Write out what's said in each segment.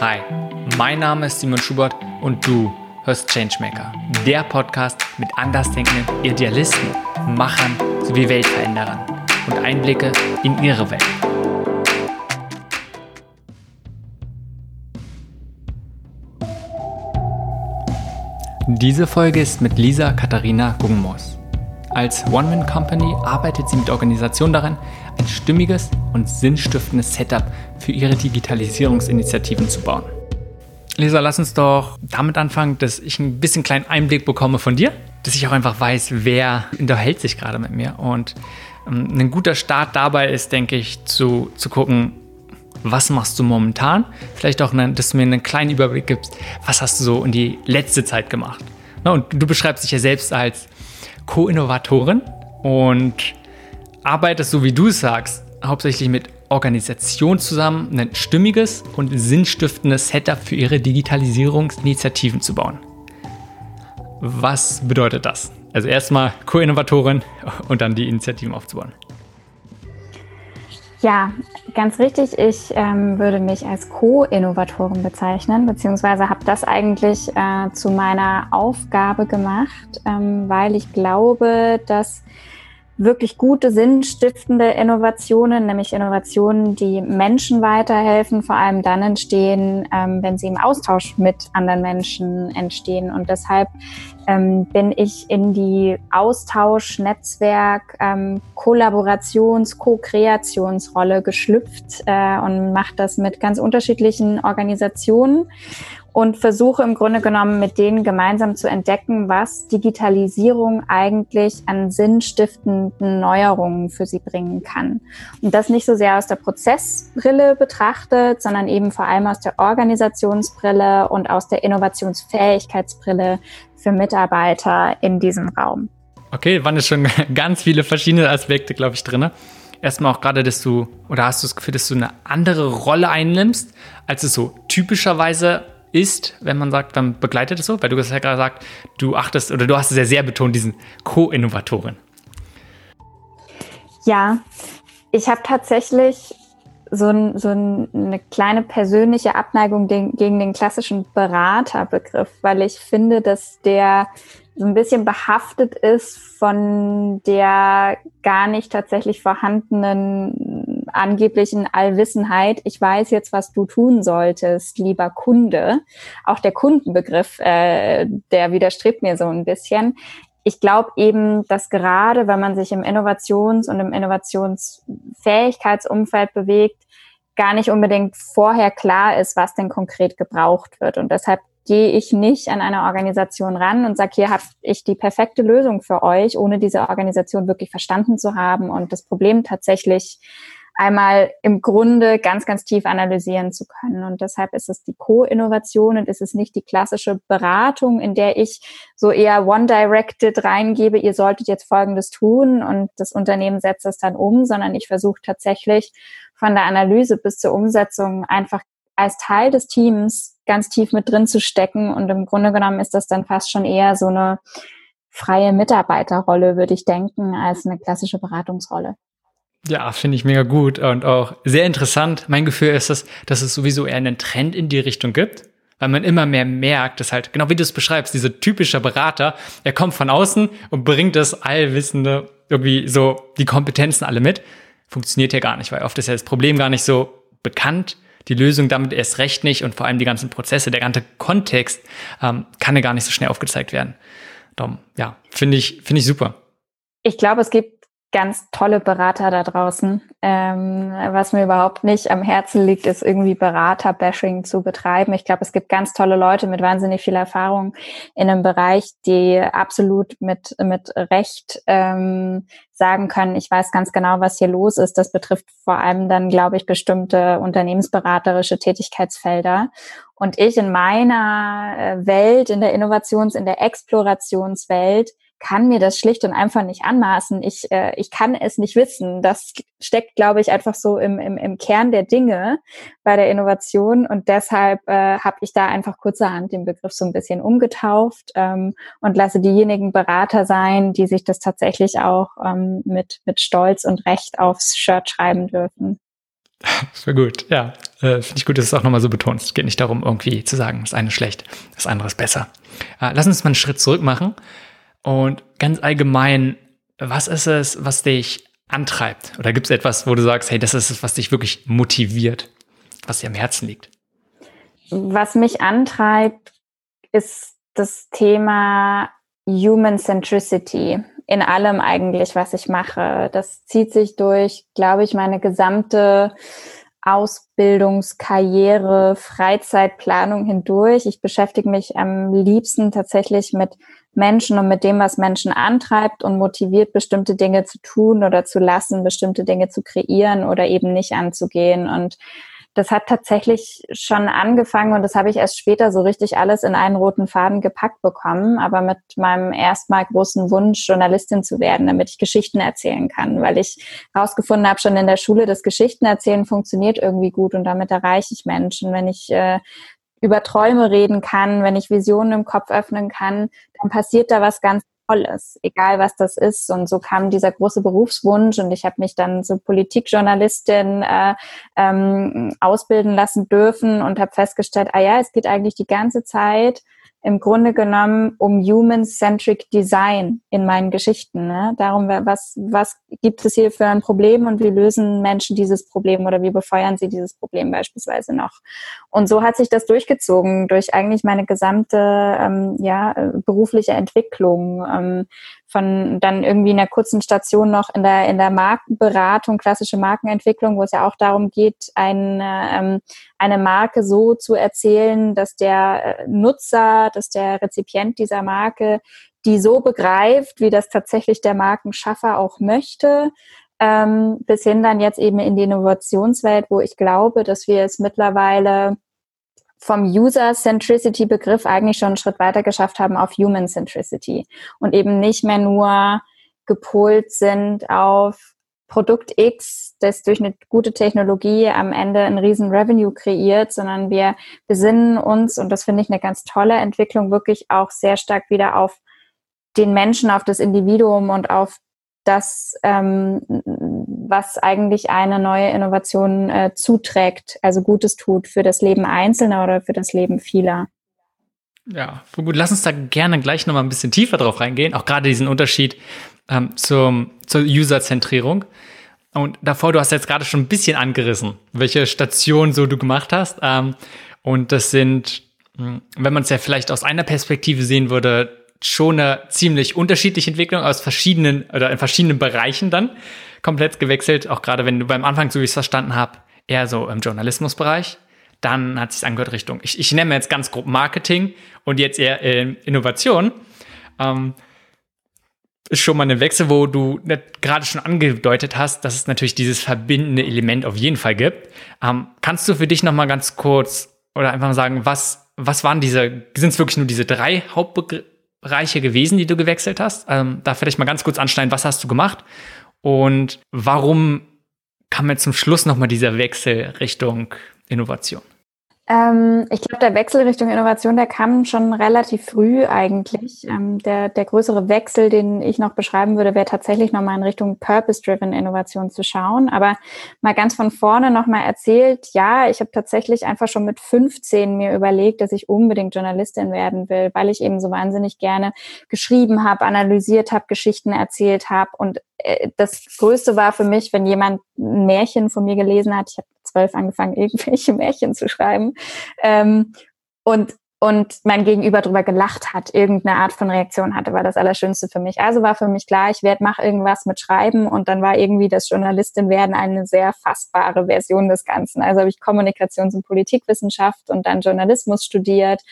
Hi, mein Name ist Simon Schubert und du hörst Changemaker, der Podcast mit andersdenkenden Idealisten, Machern sowie Weltveränderern und Einblicke in ihre Welt. Diese Folge ist mit Lisa Katharina Gummos. Als One-Man-Company arbeitet sie mit Organisationen daran, ein stimmiges und sinnstiftendes Setup für ihre Digitalisierungsinitiativen zu bauen. Lisa, lass uns doch damit anfangen, dass ich ein bisschen kleinen Einblick bekomme von dir, dass ich auch einfach weiß, wer unterhält sich gerade mit mir. Und ein guter Start dabei ist, denke ich, zu gucken, was machst du momentan? Vielleicht auch, dass du mir einen kleinen Überblick gibst, was hast du so in die letzte Zeit gemacht? Und du beschreibst dich ja selbst als Co-Innovatorin und arbeitest, so wie du es sagst, hauptsächlich mit Organisationen zusammen, ein stimmiges und sinnstiftendes Setup für ihre Digitalisierungsinitiativen zu bauen. Was bedeutet das? Also erstmal Co-Innovatorin und dann die Initiativen aufzubauen. Ja, ganz richtig. Ich würde mich als Co-Innovatorin bezeichnen, beziehungsweise habe das eigentlich zu meiner Aufgabe gemacht, weil ich glaube, dass wirklich gute, sinnstiftende Innovationen, nämlich Innovationen, die Menschen weiterhelfen, vor allem dann entstehen, wenn sie im Austausch mit anderen Menschen entstehen. Und deshalb bin ich in die Austausch-, Netzwerk-, Kollaborations-, Co-Kreationsrolle geschlüpft und mache das mit ganz unterschiedlichen Organisationen und versuche im Grunde genommen mit denen gemeinsam zu entdecken, was Digitalisierung eigentlich an sinnstiftenden Neuerungen für sie bringen kann. Und das nicht so sehr aus der Prozessbrille betrachtet, sondern eben vor allem aus der Organisationsbrille und aus der Innovationsfähigkeitsbrille für Mitarbeiter in diesem Raum. Okay, waren jetzt schon ganz viele verschiedene Aspekte, glaube ich, drin. Erstmal auch gerade, dass du, oder hast du das Gefühl, dass du eine andere Rolle einnimmst, als es so typischerweise ist, wenn man sagt, dann begleitet es so, weil du das ja gerade sagst, du achtest oder du hast es ja sehr betont, diesen Co-Innovatorin. Ja, ich habe tatsächlich eine kleine persönliche Abneigung gegen den klassischen Beraterbegriff, weil ich finde, dass der so ein bisschen behaftet ist von der gar nicht tatsächlich vorhandenen angeblichen Allwissenheit. Ich weiß jetzt, was du tun solltest, lieber Kunde. Auch der Kundenbegriff, der widerstrebt mir so ein bisschen. Ich glaube eben, dass gerade, wenn man sich im Innovations- und im Innovationsfähigkeitsumfeld bewegt, gar nicht unbedingt vorher klar ist, was denn konkret gebraucht wird. Und deshalb gehe ich nicht an eine Organisation ran und sage, hier habe ich die perfekte Lösung für euch, ohne diese Organisation wirklich verstanden zu haben und das Problem tatsächlich einmal im Grunde ganz, ganz tief analysieren zu können. Und deshalb ist es die Co-Innovation und ist es nicht die klassische Beratung, in der ich so eher one-directed reingebe, ihr solltet jetzt Folgendes tun und das Unternehmen setzt das dann um, sondern ich versuche tatsächlich von der Analyse bis zur Umsetzung einfach als Teil des Teams ganz tief mit drin zu stecken. Und im Grunde genommen ist das dann fast schon eher so eine freie Mitarbeiterrolle, würde ich denken, als eine klassische Beratungsrolle. Ja, finde ich mega gut und auch sehr interessant. Mein Gefühl ist, dass es sowieso eher einen Trend in die Richtung gibt, weil man immer mehr merkt, dass halt, genau wie du es beschreibst, dieser typische Berater, er kommt von außen und bringt das Allwissende, irgendwie so die Kompetenzen alle mit. Funktioniert ja gar nicht, weil oft ist ja das Problem gar nicht so bekannt, die Lösung damit erst recht nicht und vor allem die ganzen Prozesse, der ganze Kontext kann ja gar nicht so schnell aufgezeigt werden. Darum, ja, finde ich super. Ich glaube, es gibt ganz tolle Berater da draußen. Was mir überhaupt nicht am Herzen liegt, ist irgendwie Berater-Bashing zu betreiben. Ich glaube, es gibt ganz tolle Leute mit wahnsinnig viel Erfahrung in einem Bereich, die absolut mit Recht sagen können, ich weiß ganz genau, was hier los ist. Das betrifft vor allem dann, glaube ich, bestimmte unternehmensberaterische Tätigkeitsfelder. Und ich in meiner Welt, in der Innovations-, in der Explorationswelt, kann mir das schlicht und einfach nicht anmaßen. Ich kann es nicht wissen. Das steckt, glaube ich, einfach so im Kern der Dinge bei der Innovation. Und deshalb habe ich da einfach kurzerhand den Begriff so ein bisschen umgetauft und lasse diejenigen Berater sein, die sich das tatsächlich auch mit Stolz und Recht aufs Shirt schreiben dürfen. Sehr gut, ja. Finde ich gut, dass du es auch nochmal so betonst. Es geht nicht darum, irgendwie zu sagen, das eine ist schlecht, das andere ist besser. Lass uns mal einen Schritt zurück machen und ganz allgemein, was ist es, was dich antreibt? Oder gibt es etwas, wo du sagst, hey, das ist es, was dich wirklich motiviert, was dir am Herzen liegt? Was mich antreibt, ist das Thema Human Centricity in allem eigentlich, was ich mache. Das zieht sich durch, glaube ich, meine gesamte Ausbildungskarriere, Freizeitplanung hindurch. Ich beschäftige mich am liebsten tatsächlich mit Menschen und mit dem, was Menschen antreibt und motiviert, bestimmte Dinge zu tun oder zu lassen, bestimmte Dinge zu kreieren oder eben nicht anzugehen. Und das hat tatsächlich schon angefangen und das habe ich erst später so richtig alles in einen roten Faden gepackt bekommen, aber mit meinem erstmal großen Wunsch, Journalistin zu werden, damit ich Geschichten erzählen kann, weil ich herausgefunden habe schon in der Schule, dass Geschichten erzählen funktioniert irgendwie gut und damit erreiche ich Menschen. Wenn ich über Träume reden kann, wenn ich Visionen im Kopf öffnen kann, dann passiert da was ganz Tolles, egal was das ist. Und so kam dieser große Berufswunsch und ich habe mich dann zur Politikjournalistin ausbilden lassen dürfen und habe festgestellt, es geht eigentlich die ganze Zeit im Grunde genommen um Human-Centric Design in meinen Geschichten. Ne? Darum, was gibt es hier für ein Problem und wie lösen Menschen dieses Problem oder wie befeuern sie dieses Problem beispielsweise noch? Und so hat sich das durchgezogen durch eigentlich meine gesamte berufliche Entwicklung. Von dann irgendwie in einer kurzen Station noch in der Markenberatung, klassische Markenentwicklung, wo es ja auch darum geht, eine Marke so zu erzählen, dass der Nutzer, dass der Rezipient dieser Marke die so begreift, wie das tatsächlich der Markenschaffer auch möchte, bis hin dann jetzt eben in die Innovationswelt, wo ich glaube, dass wir es mittlerweile vom User-Centricity-Begriff eigentlich schon einen Schritt weiter geschafft haben auf Human-Centricity und eben nicht mehr nur gepolt sind auf Produkt X, das durch eine gute Technologie am Ende einen riesen Revenue kreiert, sondern wir besinnen uns, und das finde ich eine ganz tolle Entwicklung, wirklich auch sehr stark wieder auf den Menschen, auf das Individuum und auf das, was eigentlich eine neue Innovation zuträgt, also Gutes tut für das Leben Einzelner oder für das Leben vieler. Ja, gut, lass uns da gerne gleich nochmal ein bisschen tiefer drauf reingehen, auch gerade diesen Unterschied zur User-Zentrierung. Und davor, du hast jetzt gerade schon ein bisschen angerissen, welche Station so du gemacht hast. Und das sind, wenn man es ja vielleicht aus einer Perspektive sehen würde, schon eine ziemlich unterschiedliche Entwicklung aus verschiedenen oder in verschiedenen Bereichen dann komplett gewechselt. Auch gerade wenn du beim Anfang, so wie ich es verstanden habe, eher so im Journalismusbereich, dann hat es sich angehört Richtung, ich nenne jetzt ganz grob Marketing und jetzt eher Innovation. Ist schon mal ein Wechsel, wo du gerade schon angedeutet hast, dass es natürlich dieses verbindende Element auf jeden Fall gibt. Kannst du für dich nochmal ganz kurz oder einfach mal sagen, was waren sind es wirklich nur diese drei Hauptbereiche gewesen, die du gewechselt hast? Da vielleicht mal ganz kurz anschneiden, was hast du gemacht und warum kam jetzt zum Schluss nochmal dieser Wechsel Richtung Innovation? Ich glaube, der Wechsel Richtung Innovation, der kam schon relativ früh eigentlich. Der größere Wechsel, den ich noch beschreiben würde, wäre tatsächlich nochmal in Richtung Purpose-Driven Innovation zu schauen. Aber mal ganz von vorne nochmal erzählt, ja, ich habe tatsächlich einfach schon mit 15 mir überlegt, dass ich unbedingt Journalistin werden will, weil ich eben so wahnsinnig gerne geschrieben habe, analysiert habe, Geschichten erzählt habe. Und das Größte war für mich, wenn jemand ein Märchen von mir gelesen hat, ich habe 12 angefangen, irgendwelche Märchen zu schreiben, und mein Gegenüber drüber gelacht hat, irgendeine Art von Reaktion hatte, war das Allerschönste für mich. Also war für mich klar, ich mache irgendwas mit Schreiben, und dann war irgendwie das Journalistinwerden eine sehr fassbare Version des Ganzen. Also habe ich Kommunikations- und Politikwissenschaft und dann Journalismus studiert,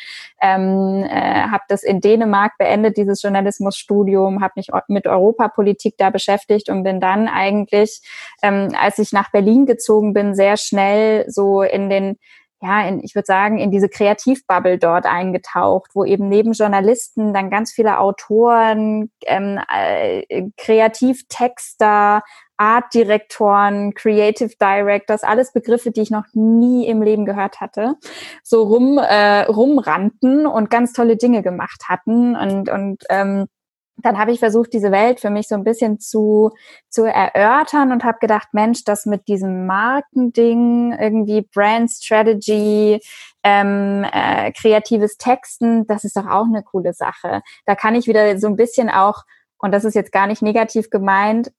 habe das in Dänemark beendet, dieses Journalismusstudium, habe mich mit Europapolitik da beschäftigt und bin dann eigentlich, als ich nach Berlin gezogen bin, sehr schnell so in diese Kreativbubble dort eingetaucht, wo eben neben Journalisten dann ganz viele Autoren, Kreativtexter, Artdirektoren, Creative Directors, alles Begriffe, die ich noch nie im Leben gehört hatte, so rumrannten und ganz tolle Dinge gemacht hatten und dann habe ich versucht, diese Welt für mich so ein bisschen zu erörtern und habe gedacht, Mensch, das mit diesem Markending, irgendwie Brand Strategy, kreatives Texten, das ist doch auch eine coole Sache. Da kann ich wieder so ein bisschen auch, und das ist jetzt gar nicht negativ gemeint,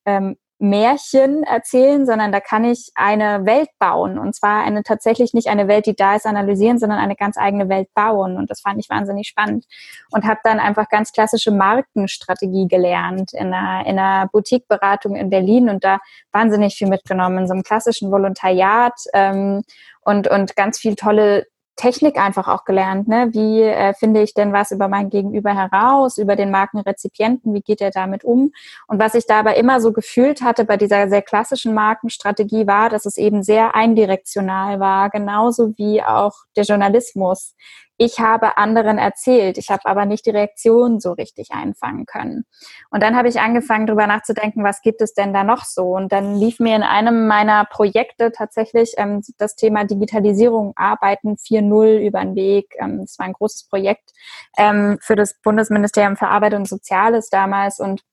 Märchen erzählen, sondern da kann ich eine Welt bauen. Und zwar eine tatsächlich nicht eine Welt, die da ist, analysieren, sondern eine ganz eigene Welt bauen. Und das fand ich wahnsinnig spannend. Und habe dann einfach ganz klassische Markenstrategie gelernt in einer Boutique-Beratung in Berlin und da wahnsinnig viel mitgenommen, in so einem klassischen Volontariat und ganz viel tolle Technik einfach auch gelernt, ne? Wie finde ich denn was über mein Gegenüber heraus, über den Markenrezipienten, wie geht er damit um? Und was ich da aber immer so gefühlt hatte bei dieser sehr klassischen Markenstrategie war, dass es eben sehr eindirektional war, genauso wie auch der Journalismus. Ich habe anderen erzählt, ich habe aber nicht die Reaktion so richtig einfangen können. Und dann habe ich angefangen, darüber nachzudenken, was gibt es denn da noch so? Und dann lief mir in einem meiner Projekte tatsächlich das Thema Digitalisierung, Arbeiten 4.0 über den Weg. Das war ein großes Projekt für das Bundesministerium für Arbeit und Soziales damals und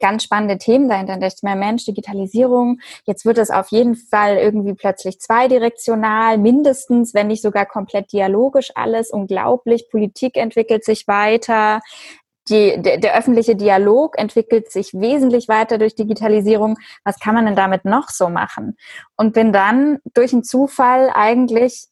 ganz spannende Themen dahinter. Da dachte ich mir, Mensch, Digitalisierung, jetzt wird es auf jeden Fall irgendwie plötzlich zweidirektional, mindestens, wenn nicht sogar komplett dialogisch alles, unglaublich, Politik entwickelt sich weiter, der öffentliche Dialog entwickelt sich wesentlich weiter durch Digitalisierung. Was kann man denn damit noch so machen? Und bin dann durch einen Zufall eigentlich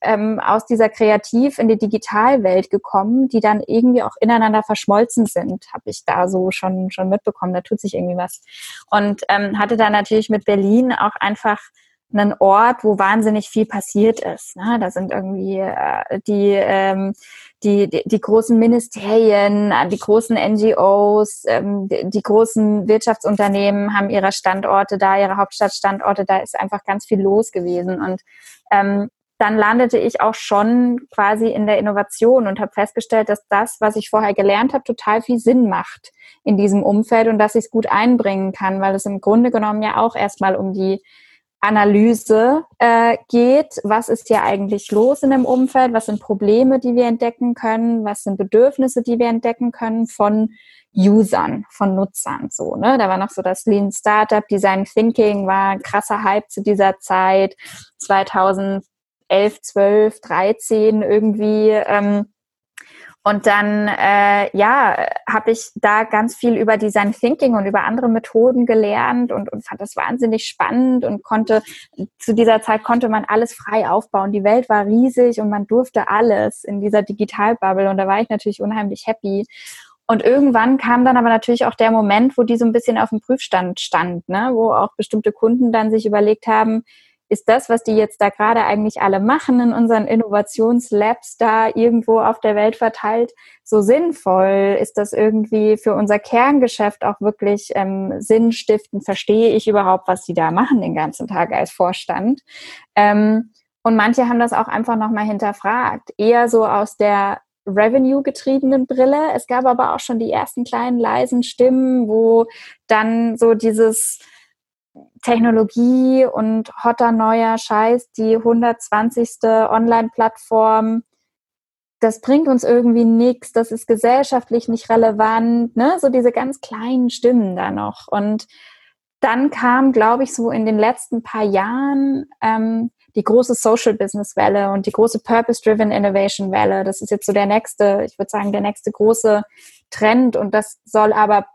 aus dieser Kreativ- in die Digitalwelt gekommen, die dann irgendwie auch ineinander verschmolzen sind, habe ich da so schon mitbekommen. Da tut sich irgendwie was. Und hatte dann natürlich mit Berlin auch einfach einen Ort, wo wahnsinnig viel passiert ist. Ne? Da sind irgendwie die großen Ministerien, die großen NGOs, die großen Wirtschaftsunternehmen haben ihre Standorte da, ihre Hauptstadtstandorte, da ist einfach ganz viel los gewesen. Und dann landete ich auch schon quasi in der Innovation und habe festgestellt, dass das, was ich vorher gelernt habe, total viel Sinn macht in diesem Umfeld und dass ich es gut einbringen kann, weil es im Grunde genommen ja auch erstmal um die Analyse geht, was ist hier eigentlich los in dem Umfeld, was sind Probleme, die wir entdecken können, was sind Bedürfnisse, die wir entdecken können von Usern, von Nutzern, so, ne? Da war noch so das Lean Startup, Design Thinking war ein krasser Hype zu dieser Zeit, 2011, 12, 13 irgendwie, und dann, habe ich da ganz viel über Design Thinking und über andere Methoden gelernt und fand das wahnsinnig spannend und zu dieser Zeit konnte man alles frei aufbauen. Die Welt war riesig und man durfte alles in dieser Digitalbubble und da war ich natürlich unheimlich happy. Und irgendwann kam dann aber natürlich auch der Moment, wo die so ein bisschen auf dem Prüfstand stand, ne? Wo auch bestimmte Kunden dann sich überlegt haben, ist das, was die jetzt da gerade eigentlich alle machen in unseren Innovationslabs da irgendwo auf der Welt verteilt, so sinnvoll? Ist das irgendwie für unser Kerngeschäft auch wirklich Sinn stiften? Verstehe ich überhaupt, was die da machen den ganzen Tag als Vorstand? Und manche haben das auch einfach nochmal hinterfragt. Eher so aus der Revenue-getriebenen Brille. Es gab aber auch schon die ersten kleinen leisen Stimmen, wo dann so dieses Technologie und hotter neuer Scheiß, die 120. Online-Plattform, das bringt uns irgendwie nichts, das ist gesellschaftlich nicht relevant, ne? So diese ganz kleinen Stimmen da noch. Und dann kam, glaube ich, so in den letzten paar Jahren die große Social-Business-Welle und die große Purpose-Driven-Innovation-Welle. Das ist jetzt so der nächste große Trend und das soll aber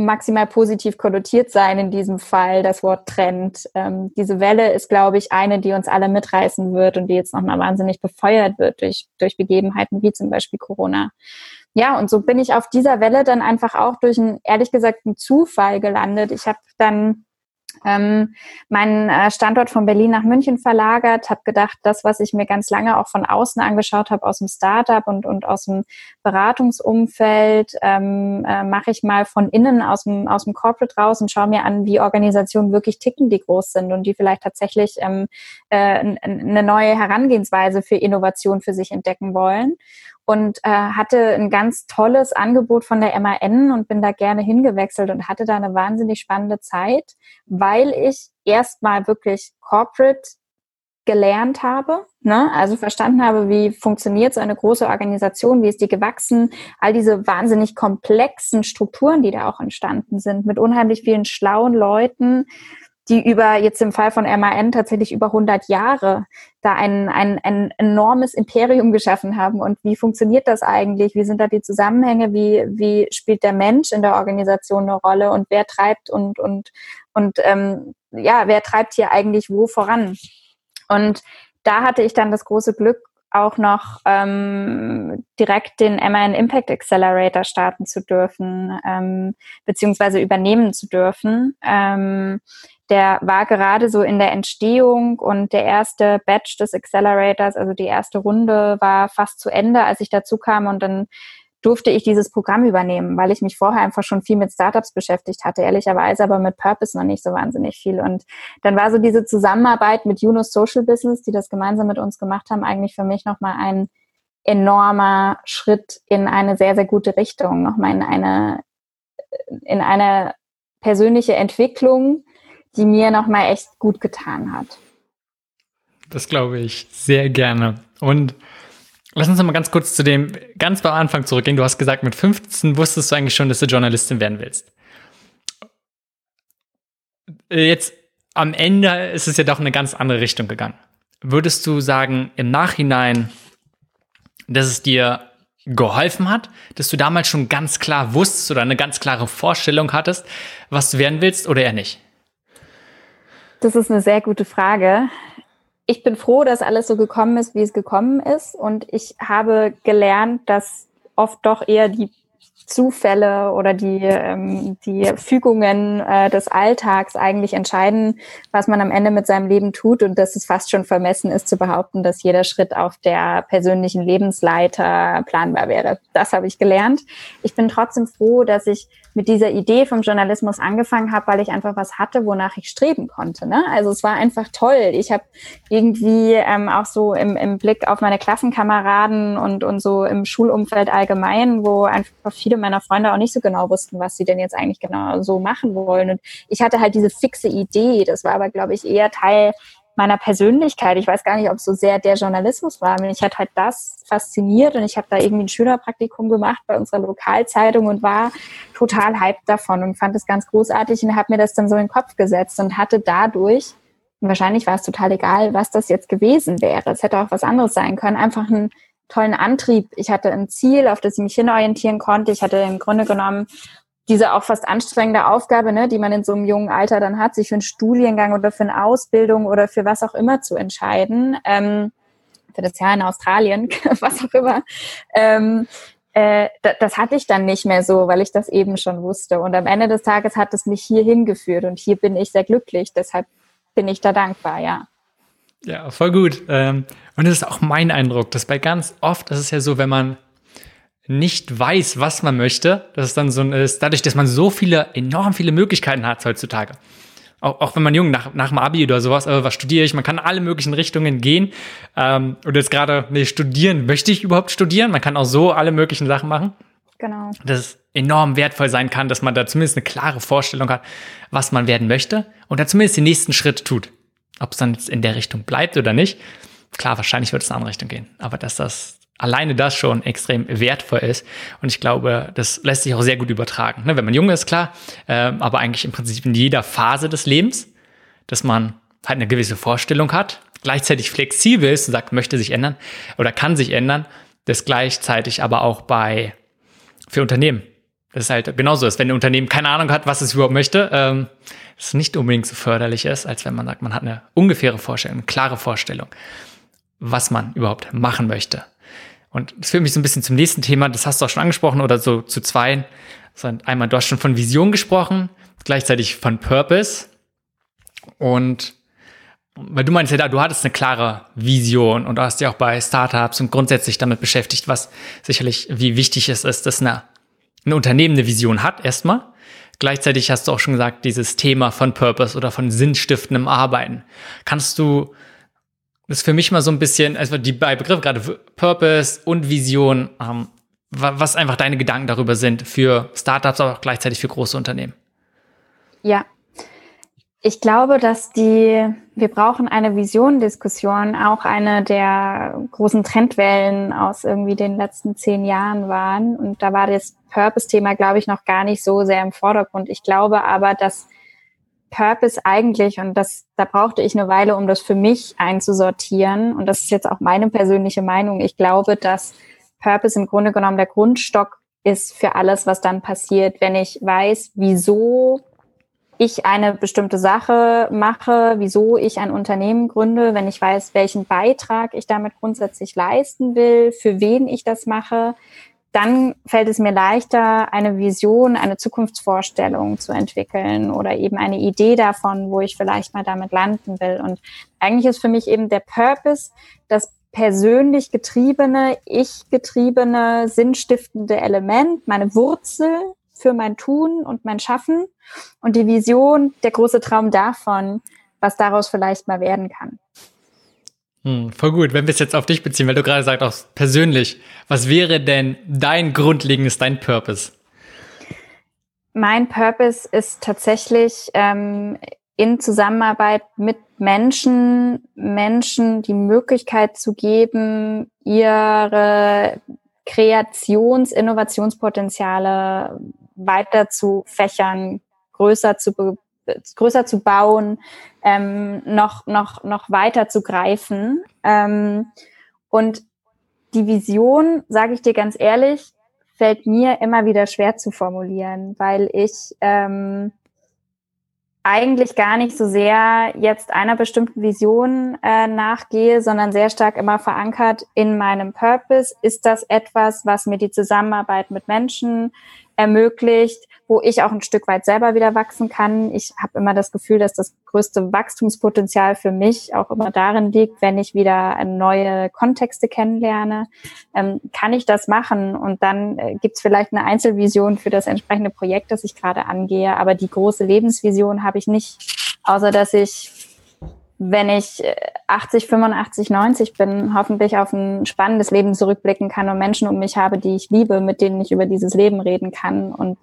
maximal positiv konnotiert sein in diesem Fall, das Wort Trend. Diese Welle ist, glaube ich, eine, die uns alle mitreißen wird und die jetzt nochmal wahnsinnig befeuert wird durch Begebenheiten wie zum Beispiel Corona. Ja, und so bin ich auf dieser Welle dann einfach auch durch einen, ehrlich gesagt, einen Zufall gelandet. Ich habe dann meinen Standort von Berlin nach München verlagert, habe gedacht, das, was ich mir ganz lange auch von außen angeschaut habe, aus dem Startup und aus dem Beratungsumfeld, mache ich mal von innen aus dem Corporate raus und schaue mir an, wie Organisationen wirklich ticken, die groß sind und die vielleicht tatsächlich eine neue Herangehensweise für Innovation für sich entdecken wollen. Und hatte ein ganz tolles Angebot von der MAN und bin da gerne hingewechselt und hatte da eine wahnsinnig spannende Zeit, weil ich erstmal wirklich Corporate gelernt habe, ne? Also verstanden habe, wie funktioniert so eine große Organisation, wie ist die gewachsen, all diese wahnsinnig komplexen Strukturen, die da auch entstanden sind, mit unheimlich vielen schlauen Leuten, die über, jetzt im Fall von MAN, tatsächlich über 100 Jahre da ein enormes Imperium geschaffen haben. Und wie funktioniert das eigentlich? Wie sind da die Zusammenhänge? Wie spielt der Mensch in der Organisation eine Rolle? Und wer treibt wer treibt hier eigentlich wo voran? Und da hatte ich dann das große Glück, auch noch direkt den MN Impact Accelerator starten zu dürfen, beziehungsweise übernehmen zu dürfen. Der war gerade so in der Entstehung und der erste Batch des Accelerators, also die erste Runde, war fast zu Ende, als ich dazu kam, und dann durfte ich dieses Programm übernehmen, weil ich mich vorher einfach schon viel mit Startups beschäftigt hatte, ehrlicherweise, aber mit Purpose noch nicht so wahnsinnig viel. Und dann war so diese Zusammenarbeit mit Yunus Social Business, die das gemeinsam mit uns gemacht haben, eigentlich für mich nochmal ein enormer Schritt in eine sehr, sehr gute Richtung, nochmal in eine persönliche Entwicklung, die mir nochmal echt gut getan hat. Das glaube ich sehr gerne. Und lass uns noch mal ganz kurz zu dem ganz am Anfang zurückgehen. Du hast gesagt, mit 15 wusstest du eigentlich schon, dass du Journalistin werden willst. Jetzt am Ende ist es ja doch eine ganz andere Richtung gegangen. Würdest du sagen, im Nachhinein, dass es dir geholfen hat, dass du damals schon ganz klar wusstest oder eine ganz klare Vorstellung hattest, was du werden willst, oder eher nicht? Das ist eine sehr gute Frage. Ich bin froh, dass alles so gekommen ist, wie es gekommen ist, und ich habe gelernt, dass oft doch eher die Zufälle oder die Fügungen des Alltags eigentlich entscheiden, was man am Ende mit seinem Leben tut, und dass es fast schon vermessen ist zu behaupten, dass jeder Schritt auf der persönlichen Lebensleiter planbar wäre. Das habe ich gelernt. Ich bin trotzdem froh, dass ich mit dieser Idee vom Journalismus angefangen habe, weil ich einfach was hatte, wonach ich streben konnte, ne? Also es war einfach toll. Ich habe irgendwie auch so im Blick auf meine Klassenkameraden und so im Schulumfeld allgemein, wo einfach viele meiner Freunde auch nicht so genau wussten, was sie denn jetzt eigentlich genau so machen wollen. Und ich hatte halt diese fixe Idee. Das war aber, glaube ich, eher Teil meiner Persönlichkeit. Ich weiß gar nicht, ob es so sehr der Journalismus war. Mich hat halt das fasziniert, und ich habe da irgendwie ein Schülerpraktikum gemacht bei unserer Lokalzeitung und war total hyped davon und fand es ganz großartig und habe mir das dann so in den Kopf gesetzt und hatte dadurch, und wahrscheinlich war es total egal, was das jetzt gewesen wäre, es hätte auch was anderes sein können, einfach einen tollen Antrieb. Ich hatte ein Ziel, auf das ich mich hinorientieren konnte. Ich hatte im Grunde genommen diese auch fast anstrengende Aufgabe, ne, die man in so einem jungen Alter dann hat, sich für einen Studiengang oder für eine Ausbildung oder für was auch immer zu entscheiden, für das Jahr in Australien, was auch immer, das hatte ich dann nicht mehr so, weil ich das eben schon wusste. Und am Ende des Tages hat es mich hierhin geführt, und hier bin ich sehr glücklich, deshalb bin ich da dankbar, ja. Ja, voll gut. Und das ist auch mein Eindruck, dass bei ganz oft, das ist ja so, wenn man nicht weiß, was man möchte, dass es dann so ist, dadurch, dass man so viele, enorm viele Möglichkeiten hat heutzutage. Auch wenn man jung, nach dem Abi oder sowas, was studiere ich, man kann alle möglichen Richtungen gehen. Oder jetzt gerade, studieren, möchte ich überhaupt studieren? Man kann auch so alle möglichen Sachen machen. Genau. Dass es enorm wertvoll sein kann, dass man da zumindest eine klare Vorstellung hat, was man werden möchte, und da zumindest den nächsten Schritt tut. Ob es dann jetzt in der Richtung bleibt oder nicht, klar, wahrscheinlich wird es in eine andere Richtung gehen. Aber dass das alleine das schon extrem wertvoll ist. Und ich glaube, das lässt sich auch sehr gut übertragen. Ne? Wenn man jung ist, klar, aber eigentlich im Prinzip in jeder Phase des Lebens, dass man halt eine gewisse Vorstellung hat, gleichzeitig flexibel ist und sagt, möchte sich ändern oder kann sich ändern, das gleichzeitig aber auch für Unternehmen. Das ist halt genauso, dass wenn ein Unternehmen keine Ahnung hat, was es überhaupt möchte, es nicht unbedingt so förderlich ist, als wenn man sagt, man hat eine ungefähre Vorstellung, eine klare Vorstellung, was man überhaupt machen möchte. Und das führt mich so ein bisschen zum nächsten Thema, das hast du auch schon angesprochen, oder so zu zweien. Einmal, du hast schon von Vision gesprochen, gleichzeitig von Purpose. Und weil du meinst ja da, du hattest eine klare Vision und du hast ja auch bei Startups und grundsätzlich damit beschäftigt, was sicherlich, wie wichtig es ist, dass ein Unternehmen eine Vision hat, erstmal. Gleichzeitig hast du auch schon gesagt, dieses Thema von Purpose oder von sinnstiftendem Arbeiten. Kannst du das ist für mich mal so ein bisschen, also die Begriffe gerade Purpose und Vision, was einfach deine Gedanken darüber sind für Startups, aber auch gleichzeitig für große Unternehmen. Ja, Ich glaube, dass wir brauchen eine Vision-Diskussion, auch eine der großen Trendwellen aus irgendwie den letzten 10 Jahren waren. Und da war das Purpose-Thema, glaube ich, noch gar nicht so sehr im Vordergrund. Ich glaube aber, dass Purpose eigentlich, und da brauchte ich eine Weile, um das für mich einzusortieren. Und das ist jetzt auch meine persönliche Meinung. Ich glaube, dass Purpose im Grunde genommen der Grundstock ist für alles, was dann passiert, wenn ich weiß, wieso ich eine bestimmte Sache mache, wieso ich ein Unternehmen gründe, wenn ich weiß, welchen Beitrag ich damit grundsätzlich leisten will, für wen ich das mache, dann fällt es mir leichter, eine Vision, eine Zukunftsvorstellung zu entwickeln oder eben eine Idee davon, wo ich vielleicht mal damit landen will. Und eigentlich ist für mich eben der Purpose das persönlich getriebene, ich-getriebene, sinnstiftende Element, meine Wurzel für mein Tun und mein Schaffen und die Vision, der große Traum davon, was daraus vielleicht mal werden kann. Voll gut, wenn wir es jetzt auf dich beziehen, weil du gerade sagst, auch persönlich, was wäre denn dein grundlegendes, dein Purpose? Mein Purpose ist tatsächlich in Zusammenarbeit mit Menschen die Möglichkeit zu geben, ihre Kreations-Innovationspotenziale weiter zu fächern, größer zu bauen, noch weiter zu greifen. Und die Vision, sage ich dir ganz ehrlich, fällt mir immer wieder schwer zu formulieren, weil ich eigentlich gar nicht so sehr jetzt einer bestimmten Vision nachgehe, sondern sehr stark immer verankert in meinem Purpose. Ist das etwas, was mir die Zusammenarbeit mit Menschen ermöglicht, wo ich auch ein Stück weit selber wieder wachsen kann? Ich habe immer das Gefühl, dass das größte Wachstumspotenzial für mich auch immer darin liegt, wenn ich wieder neue Kontexte kennenlerne. Kann ich das machen? Und dann gibt's vielleicht eine Einzelvision für das entsprechende Projekt, das ich gerade angehe. Aber die große Lebensvision habe ich nicht, außer dass ich, wenn ich 80, 85, 90 bin, hoffentlich auf ein spannendes Leben zurückblicken kann und Menschen um mich habe, die ich liebe, mit denen ich über dieses Leben reden kann. Und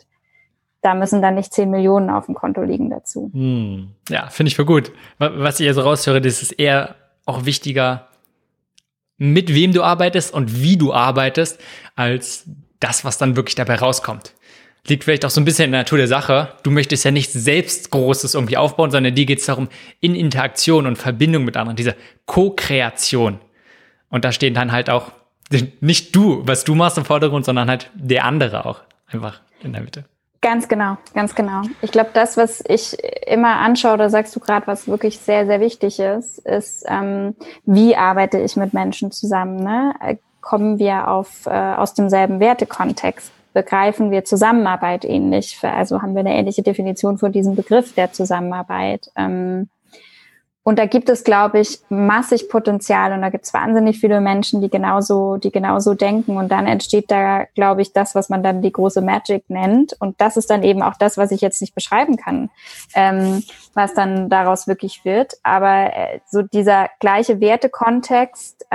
da müssen dann nicht 10 Millionen auf dem Konto liegen dazu. Ja, finde ich voll gut. Was ich also raushöre, das ist eher auch wichtiger, mit wem du arbeitest und wie du arbeitest, als das, was dann wirklich dabei rauskommt. Liegt vielleicht auch so ein bisschen in der Natur der Sache. Du möchtest ja nicht selbst Großes irgendwie aufbauen, sondern dir geht es darum, in Interaktion und Verbindung mit anderen, diese Co-Kreation. Und da stehen dann halt auch nicht du, was du machst im Vordergrund, sondern halt der andere auch einfach in der Mitte. Ganz genau, ganz genau. Ich glaube, das, was ich immer anschaue, da sagst du gerade, was wirklich sehr, sehr wichtig ist, ist, wie arbeite ich mit Menschen zusammen? Ne? Kommen wir aus demselben Wertekontext? Begreifen wir Zusammenarbeit ähnlich? Also haben wir eine ähnliche Definition von diesem Begriff der Zusammenarbeit. Und da gibt es, glaube ich, massig Potenzial und da gibt es wahnsinnig viele Menschen, die genauso denken. Und dann entsteht da, glaube ich, das, was man dann die große Magic nennt. Und das ist dann eben auch das, was ich jetzt nicht beschreiben kann, was dann daraus wirklich wird. Aber so dieser gleiche Wertekontext,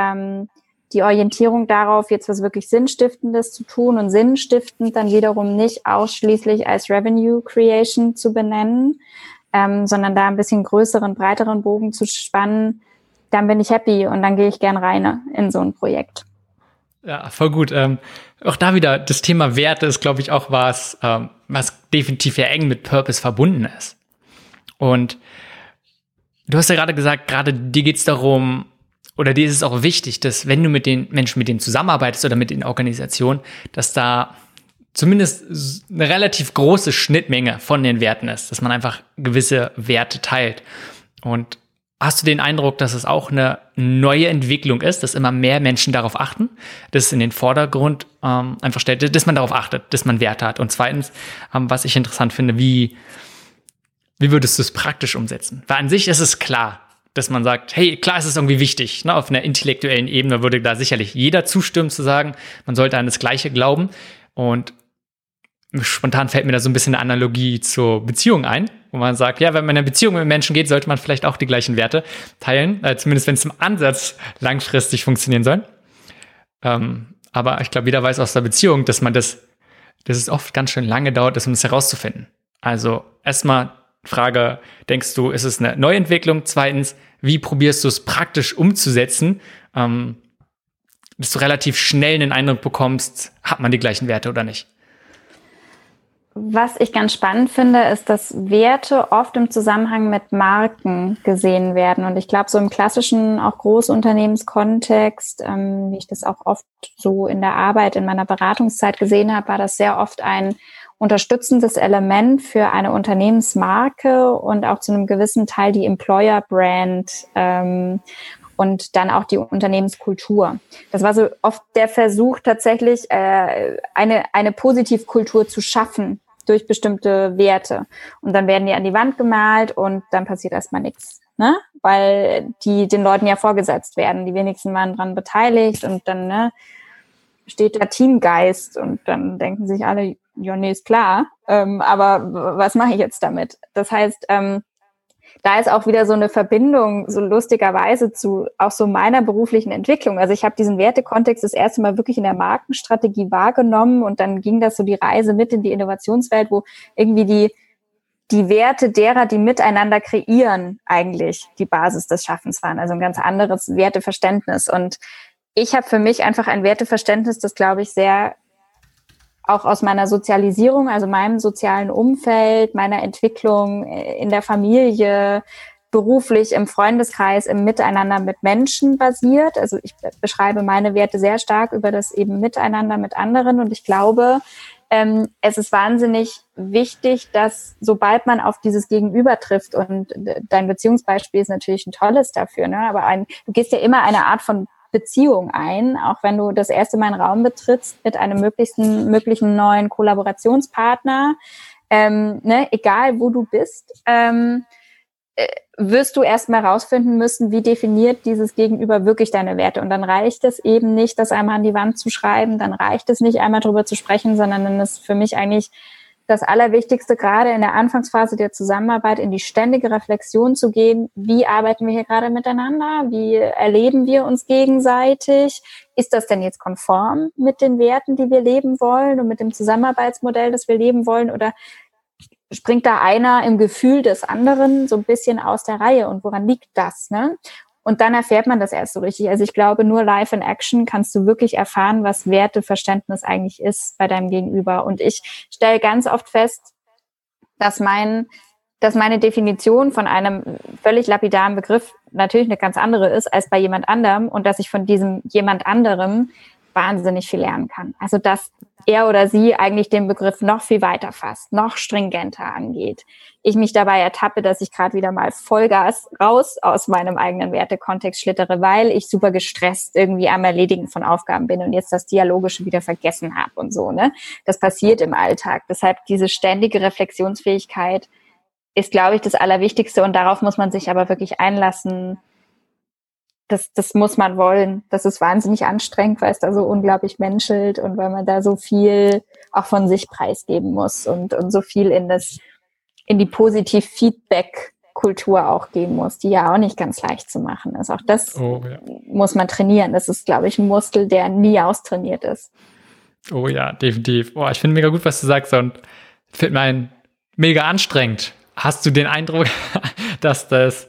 die Orientierung darauf, jetzt was wirklich Sinnstiftendes zu tun und sinnstiftend dann wiederum nicht ausschließlich als Revenue Creation zu benennen, sondern da ein bisschen größeren, breiteren Bogen zu spannen, dann bin ich happy und dann gehe ich gern rein in so ein Projekt. Ja, voll gut. Auch da wieder, das Thema Werte ist, glaube ich, auch was, was definitiv ja eng mit Purpose verbunden ist. Und du hast ja gerade gesagt, gerade dir geht's darum, oder dir ist es auch wichtig, dass wenn du mit den Menschen, mit denen zusammenarbeitest oder mit den Organisationen, dass da zumindest eine relativ große Schnittmenge von den Werten ist, dass man einfach gewisse Werte teilt. Und hast du den Eindruck, dass es auch eine neue Entwicklung ist, dass immer mehr Menschen darauf achten, dass es in den Vordergrund einfach stellt, dass man darauf achtet, dass man Werte hat? Und zweitens, was ich interessant finde, wie würdest du es praktisch umsetzen? Weil an sich ist es klar, dass man sagt, hey, klar ist es irgendwie wichtig. Ne? Auf einer intellektuellen Ebene würde da sicherlich jeder zustimmen, zu sagen, man sollte an das Gleiche glauben. Und spontan fällt mir da so ein bisschen eine Analogie zur Beziehung ein, wo man sagt, ja, wenn man in eine Beziehung mit Menschen geht, sollte man vielleicht auch die gleichen Werte teilen, zumindest wenn es im Ansatz langfristig funktionieren soll. Aber ich glaube, jeder weiß aus der Beziehung, dass es oft ganz schön lange dauert, um das herauszufinden. Also erstmal Frage, denkst du, ist es eine Neuentwicklung? Zweitens, wie probierst du es praktisch umzusetzen? Dass du relativ schnell einen Eindruck bekommst, hat man die gleichen Werte oder nicht? Was ich ganz spannend finde, ist, dass Werte oft im Zusammenhang mit Marken gesehen werden. Und ich glaube, so im klassischen, auch Großunternehmenskontext, wie ich das auch oft so in der Arbeit, in meiner Beratungszeit gesehen habe, war das sehr oft ein unterstützendes Element für eine Unternehmensmarke und auch zu einem gewissen Teil die Employer-Brand und dann auch die Unternehmenskultur. Das war so oft der Versuch, tatsächlich eine Positivkultur zu schaffen durch bestimmte Werte. Und dann werden die an die Wand gemalt und dann passiert erstmal nichts, ne? Weil die den Leuten ja vorgesetzt werden. Die wenigsten waren daran beteiligt und dann steht der Teamgeist und dann denken sich alle, ja, nee, ist klar, aber was mache ich jetzt damit? Das heißt, da ist auch wieder so eine Verbindung, so lustigerweise zu auch so meiner beruflichen Entwicklung. Also ich habe diesen Wertekontext das erste Mal wirklich in der Markenstrategie wahrgenommen und dann ging das so die Reise mit in die Innovationswelt, wo irgendwie die Werte derer, die miteinander kreieren, eigentlich die Basis des Schaffens waren. Also ein ganz anderes Werteverständnis. Und ich habe für mich einfach ein Werteverständnis, das, glaube ich, sehr auch aus meiner Sozialisierung, also meinem sozialen Umfeld, meiner Entwicklung in der Familie, beruflich, im Freundeskreis, im Miteinander mit Menschen basiert. Also ich beschreibe meine Werte sehr stark über das eben Miteinander mit anderen. Und ich glaube, es ist wahnsinnig wichtig, dass sobald man auf dieses Gegenüber trifft, und dein Beziehungsbeispiel ist natürlich ein tolles dafür, ne? Aber du gehst ja immer eine Art von Beziehung ein, auch wenn du das erste Mal einen Raum betrittst mit einem möglichen neuen Kollaborationspartner, egal wo du bist, wirst du erstmal rausfinden müssen, wie definiert dieses Gegenüber wirklich deine Werte. Und dann reicht es eben nicht, das einmal an die Wand zu schreiben, dann reicht es nicht, einmal drüber zu sprechen, sondern dann ist für mich eigentlich das Allerwichtigste, gerade in der Anfangsphase der Zusammenarbeit, in die ständige Reflexion zu gehen, wie arbeiten wir hier gerade miteinander, wie erleben wir uns gegenseitig, ist das denn jetzt konform mit den Werten, die wir leben wollen und mit dem Zusammenarbeitsmodell, das wir leben wollen, oder springt da einer im Gefühl des anderen so ein bisschen aus der Reihe und woran liegt das, ne? Und dann erfährt man das erst so richtig. Also ich glaube, nur live in Action kannst du wirklich erfahren, was Werteverständnis eigentlich ist bei deinem Gegenüber. Und ich stelle ganz oft fest, dass meine Definition von einem völlig lapidaren Begriff natürlich eine ganz andere ist als bei jemand anderem und dass ich von diesem jemand anderem wahnsinnig viel lernen kann. Also dass er oder sie eigentlich den Begriff noch viel weiter fasst, noch stringenter angeht. Ich mich dabei ertappe, dass ich gerade wieder mal Vollgas raus aus meinem eigenen Wertekontext schlittere, weil ich super gestresst irgendwie am Erledigen von Aufgaben bin und jetzt das Dialogische wieder vergessen habe und so, ne? Das passiert im Alltag. Deshalb diese ständige Reflexionsfähigkeit ist, glaube ich, das Allerwichtigste und darauf muss man sich aber wirklich einlassen. Das muss man wollen. Das ist wahnsinnig anstrengend, weil es da so unglaublich menschelt und weil man da so viel auch von sich preisgeben muss und so viel in die positive Feedback-Kultur auch gehen muss, die ja auch nicht ganz leicht zu machen ist. Auch das muss man trainieren. Das ist, glaube ich, ein Muskel, der nie austrainiert ist. Oh ja, definitiv. Oh, ich finde mega gut, was du sagst und finde meinen mega anstrengend. Hast du den Eindruck, dass das,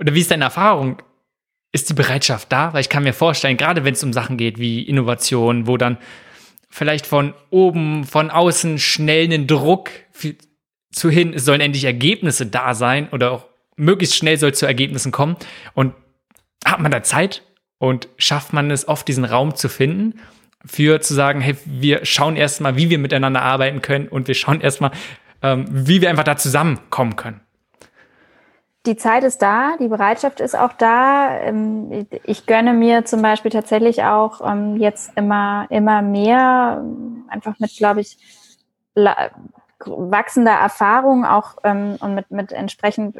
oder wie ist deine Erfahrung? Ist die Bereitschaft da? Weil ich kann mir vorstellen, gerade wenn es um Sachen geht wie Innovation, wo dann vielleicht von oben, von außen schnell einen Druck zu hin, es sollen endlich Ergebnisse da sein oder auch möglichst schnell soll es zu Ergebnissen kommen. Und hat man da Zeit und schafft man es oft, diesen Raum zu finden, für zu sagen, hey, wir schauen erstmal, wie wir miteinander arbeiten können und wir schauen erstmal, wie wir einfach da zusammenkommen können. Die Zeit ist da, die Bereitschaft ist auch da. Ich gönne mir zum Beispiel tatsächlich auch jetzt immer mehr, einfach mit, glaube ich, wachsender Erfahrung auch und mit entsprechend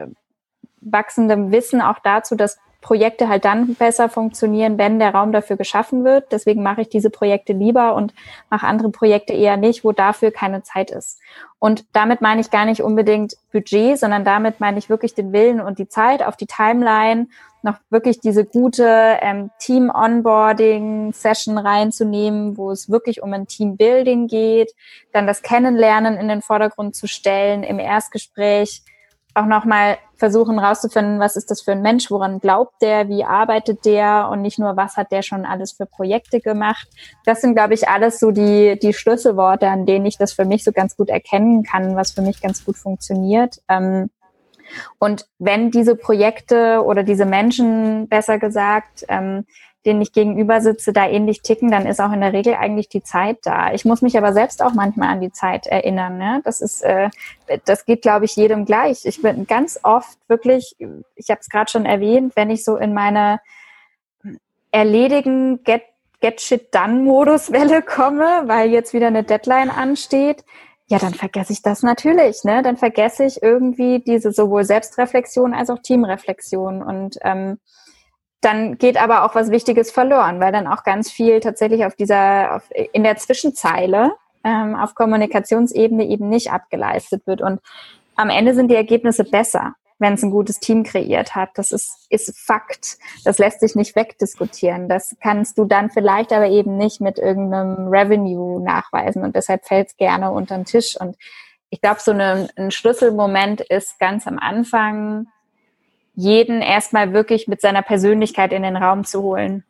wachsendem Wissen auch dazu, dass Projekte halt dann besser funktionieren, wenn der Raum dafür geschaffen wird. Deswegen mache ich diese Projekte lieber und mache andere Projekte eher nicht, wo dafür keine Zeit ist. Und damit meine ich gar nicht unbedingt Budget, sondern damit meine ich wirklich den Willen und die Zeit auf die Timeline, noch wirklich diese gute Team-Onboarding-Session reinzunehmen, wo es wirklich um ein Teambuilding geht, dann das Kennenlernen in den Vordergrund zu stellen, im Erstgespräch auch nochmal versuchen rauszufinden, was ist das für ein Mensch, woran glaubt der, wie arbeitet der und nicht nur, was hat der schon alles für Projekte gemacht. Das sind, glaube ich, alles so die Schlüsselworte, an denen ich das für mich so ganz gut erkennen kann, was für mich ganz gut funktioniert. Und wenn diese Projekte oder diese Menschen, besser gesagt, denen ich gegenüber sitze, da ähnlich ticken, dann ist auch in der Regel eigentlich die Zeit da. Ich muss mich aber selbst auch manchmal an die Zeit erinnern. Ne? Das geht, glaube ich, jedem gleich. Ich bin ganz oft wirklich, ich habe es gerade schon erwähnt, wenn ich so in meine erledigen Get-Shit-Done-Modus-Welle komme, weil jetzt wieder eine Deadline ansteht, ja, dann vergesse ich das natürlich, ne? Dann vergesse ich irgendwie diese sowohl Selbstreflexion als auch Teamreflexion und dann geht aber auch was Wichtiges verloren, weil dann auch ganz viel tatsächlich in der Zwischenzeile auf Kommunikationsebene eben nicht abgeleistet wird. Und am Ende sind die Ergebnisse besser, wenn es ein gutes Team kreiert hat. Das ist Fakt. Das lässt sich nicht wegdiskutieren. Das kannst du dann vielleicht aber eben nicht mit irgendeinem Revenue nachweisen. Und deshalb fällt es gerne unter den Tisch. Und ich glaube, so ein Schlüsselmoment ist ganz am Anfang, jeden erstmal wirklich mit seiner Persönlichkeit in den Raum zu holen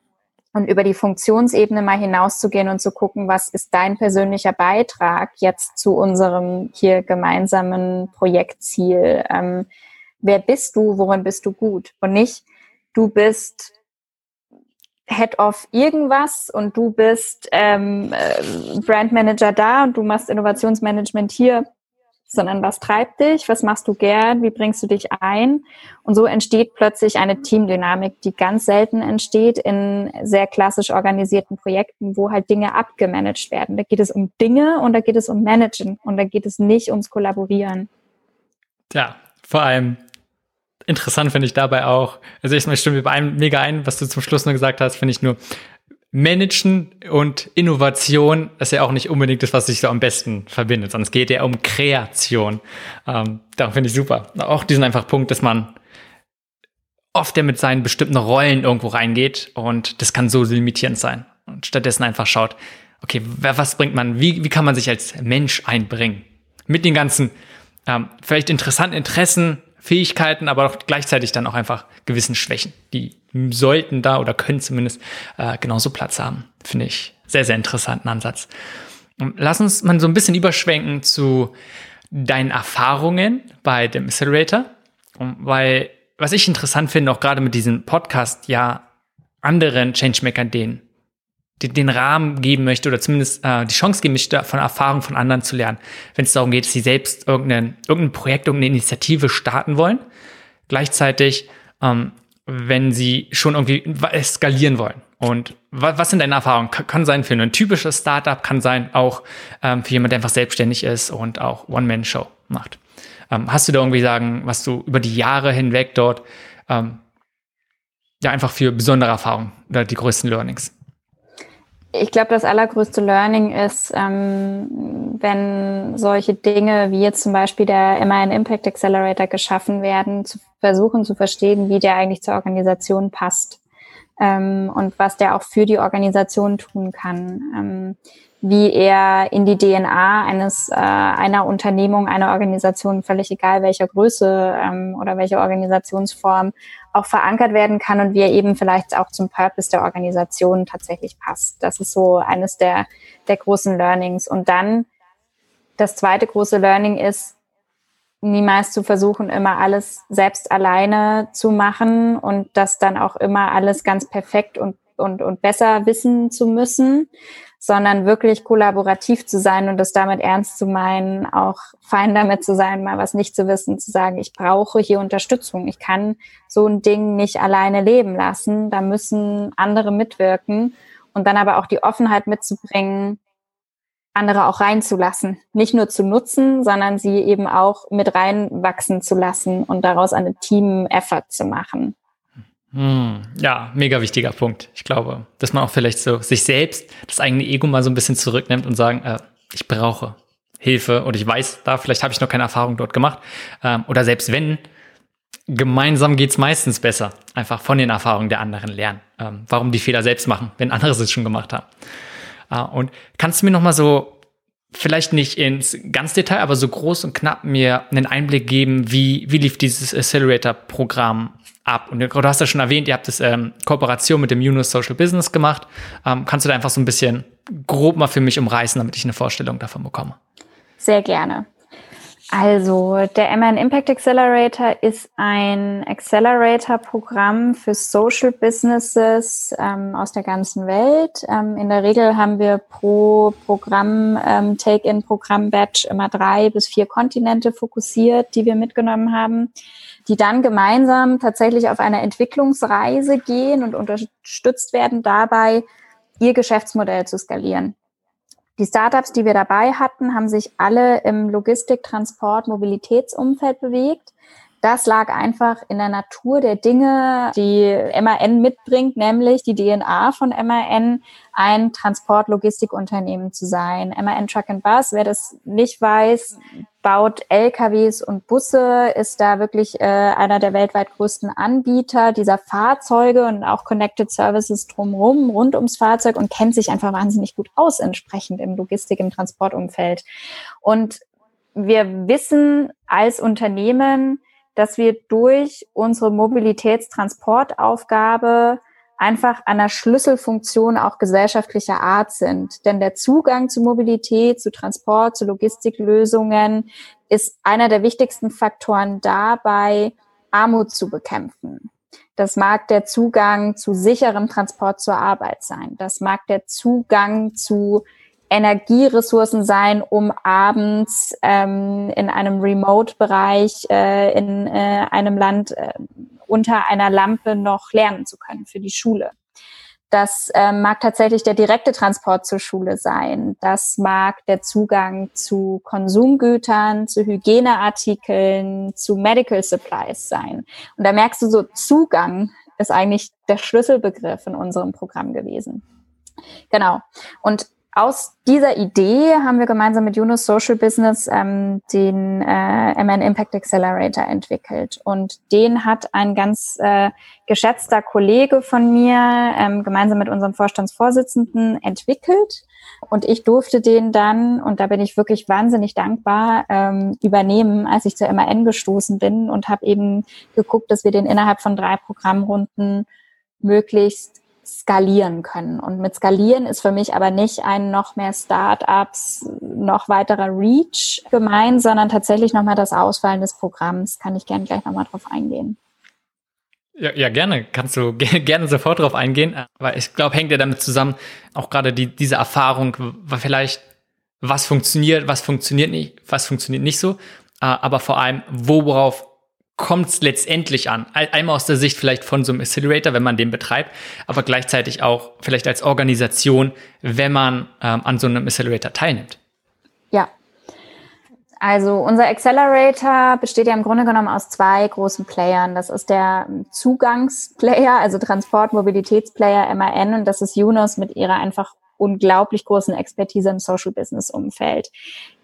und über die Funktionsebene mal hinauszugehen und zu gucken, was ist dein persönlicher Beitrag jetzt zu unserem hier gemeinsamen Projektziel? Wer bist du? Worin bist du gut? Und nicht, du bist Head of irgendwas und du bist Brandmanager da und du machst Innovationsmanagement hier, sondern was treibt dich, was machst du gern, wie bringst du dich ein? Und so entsteht plötzlich eine Teamdynamik, die ganz selten entsteht in sehr klassisch organisierten Projekten, wo halt Dinge abgemanagt werden. Da geht es um Dinge und da geht es um Managen und da geht es nicht ums Kollaborieren. Ja, vor allem interessant finde ich dabei auch, also ich stimme mega ein, was du zum Schluss nur gesagt hast, finde ich nur, Managen und Innovation ist ja auch nicht unbedingt das, was sich so am besten verbindet, sondern es geht ja um Kreation. Darum finde ich super. Auch diesen einfach Punkt, dass man oft ja mit seinen bestimmten Rollen irgendwo reingeht und das kann so limitierend sein. Und stattdessen einfach schaut, okay, was bringt man, wie kann man sich als Mensch einbringen? Mit den ganzen vielleicht interessanten Interessen, Fähigkeiten, aber auch gleichzeitig dann auch einfach gewissen Schwächen. Die sollten da oder können zumindest genauso Platz haben. Finde ich sehr, sehr interessanten Ansatz. Lass uns mal so ein bisschen überschwenken zu deinen Erfahrungen bei dem Accelerator, weil was ich interessant finde, auch gerade mit diesem Podcast, ja anderen Changemakern den Rahmen geben möchte oder zumindest die Chance geben möchte, von Erfahrung von anderen zu lernen. Wenn es darum geht, dass sie selbst irgendein Projekt, irgendeine Initiative starten wollen, gleichzeitig, wenn sie schon irgendwie skalieren wollen. Und was sind deine Erfahrungen? Kann sein für ein typisches Startup, kann sein auch für jemanden, der einfach selbstständig ist und auch One-Man-Show macht. Hast du da irgendwie sagen, was du über die Jahre hinweg dort einfach für besondere Erfahrungen oder die größten Learnings? Ich glaube, das allergrößte Learning ist, wenn solche Dinge wie jetzt zum Beispiel der MN Impact Accelerator geschaffen werden, zu versuchen zu verstehen, wie der eigentlich zur Organisation passt und was der auch für die Organisation tun kann, wie er in die DNA einer Unternehmung, einer Organisation, völlig egal welcher Größe oder welche Organisationsform, auch verankert werden kann und wie er eben vielleicht auch zum Purpose der Organisation tatsächlich passt. Das ist so eines der großen Learnings. Und dann das zweite große Learning ist, niemals zu versuchen, immer alles selbst alleine zu machen und das dann auch immer alles ganz perfekt und besser wissen zu müssen, sondern wirklich kollaborativ zu sein und das damit ernst zu meinen, auch fein damit zu sein, mal was nicht zu wissen, zu sagen, ich brauche hier Unterstützung, ich kann so ein Ding nicht alleine leben lassen, da müssen andere mitwirken und dann aber auch die Offenheit mitzubringen, andere auch reinzulassen, nicht nur zu nutzen, sondern sie eben auch mit reinwachsen zu lassen und daraus einen Team-Effort zu machen. Ja, mega wichtiger Punkt. Ich glaube, dass man auch vielleicht so sich selbst, das eigene Ego mal so ein bisschen zurücknimmt und sagen, ich brauche Hilfe und ich weiß, da vielleicht habe ich noch keine Erfahrung dort gemacht. Oder selbst wenn, gemeinsam geht's meistens besser. Einfach von den Erfahrungen der anderen lernen. Warum die Fehler selbst machen, wenn andere es schon gemacht haben. Und kannst du mir nochmal so, vielleicht nicht ins ganz Detail, aber so groß und knapp mir einen Einblick geben, wie lief dieses Accelerator-Programm ab? Und du hast ja schon erwähnt, ihr habt das Kooperation mit dem Yunus Social Business gemacht. Kannst du da einfach so ein bisschen grob mal für mich umreißen, damit ich eine Vorstellung davon bekomme? Sehr gerne. Also der MN Impact Accelerator ist ein Accelerator-Programm für Social Businesses aus der ganzen Welt. In der Regel haben wir pro Programm, Take-in-Programm-Batch immer 3 bis 4 Kontinente fokussiert, die wir mitgenommen haben, die dann gemeinsam tatsächlich auf eine Entwicklungsreise gehen und unterstützt werden dabei, ihr Geschäftsmodell zu skalieren. Die Startups, die wir dabei hatten, haben sich alle im Logistik-, Transport-, Mobilitätsumfeld bewegt. Das lag einfach in der Natur der Dinge, die MAN mitbringt, nämlich die DNA von MAN, ein Transport-Logistikunternehmen zu sein. MAN Truck & Bus, wer das nicht weiß, baut LKWs und Busse, ist da wirklich einer der weltweit größten Anbieter dieser Fahrzeuge und auch Connected Services drumherum, rund ums Fahrzeug und kennt sich einfach wahnsinnig gut aus entsprechend im Logistik-, im Transportumfeld. Und wir wissen als Unternehmen, dass wir durch unsere Mobilitätstransportaufgabe einfach an einer Schlüsselfunktion auch gesellschaftlicher Art sind. Denn der Zugang zu Mobilität, zu Transport, zu Logistiklösungen ist einer der wichtigsten Faktoren dabei, Armut zu bekämpfen. Das mag der Zugang zu sicherem Transport zur Arbeit sein. Das mag der Zugang zu Energieressourcen sein, um abends in einem Remote-Bereich in einem Land unter einer Lampe noch lernen zu können für die Schule. Das mag tatsächlich der direkte Transport zur Schule sein. Das mag der Zugang zu Konsumgütern, zu Hygieneartikeln, zu Medical Supplies sein. Und da merkst du so, Zugang ist eigentlich der Schlüsselbegriff in unserem Programm gewesen. Genau. Und aus dieser Idee haben wir gemeinsam mit Yunus Social Business den MN Impact Accelerator entwickelt. Und den hat ein ganz geschätzter Kollege von mir gemeinsam mit unserem Vorstandsvorsitzenden entwickelt. Und ich durfte den dann, und da bin ich wirklich wahnsinnig dankbar, übernehmen, als ich zur MAN gestoßen bin und habe eben geguckt, dass wir den innerhalb von 3 Programmrunden möglichst skalieren können. Und mit skalieren ist für mich aber nicht ein noch mehr Startups, noch weiterer Reach gemeint, sondern tatsächlich nochmal das Ausfallen des Programms. Kann ich gerne gleich nochmal drauf eingehen. Ja, gerne. Kannst du gerne sofort drauf eingehen. Weil ich glaube, hängt ja damit zusammen, auch gerade diese Erfahrung, vielleicht was funktioniert nicht so. Aber vor allem, worauf kommt es letztendlich an? Einmal aus der Sicht vielleicht von so einem Accelerator, wenn man den betreibt, aber gleichzeitig auch vielleicht als Organisation, wenn man an so einem Accelerator teilnimmt. Ja, also unser Accelerator besteht ja im Grunde genommen aus 2 großen Playern. Das ist der Zugangsplayer, also Transport-Mobilitätsplayer MAN, und das ist Yunus mit ihrer einfach unglaublich großen Expertise im Social-Business-Umfeld.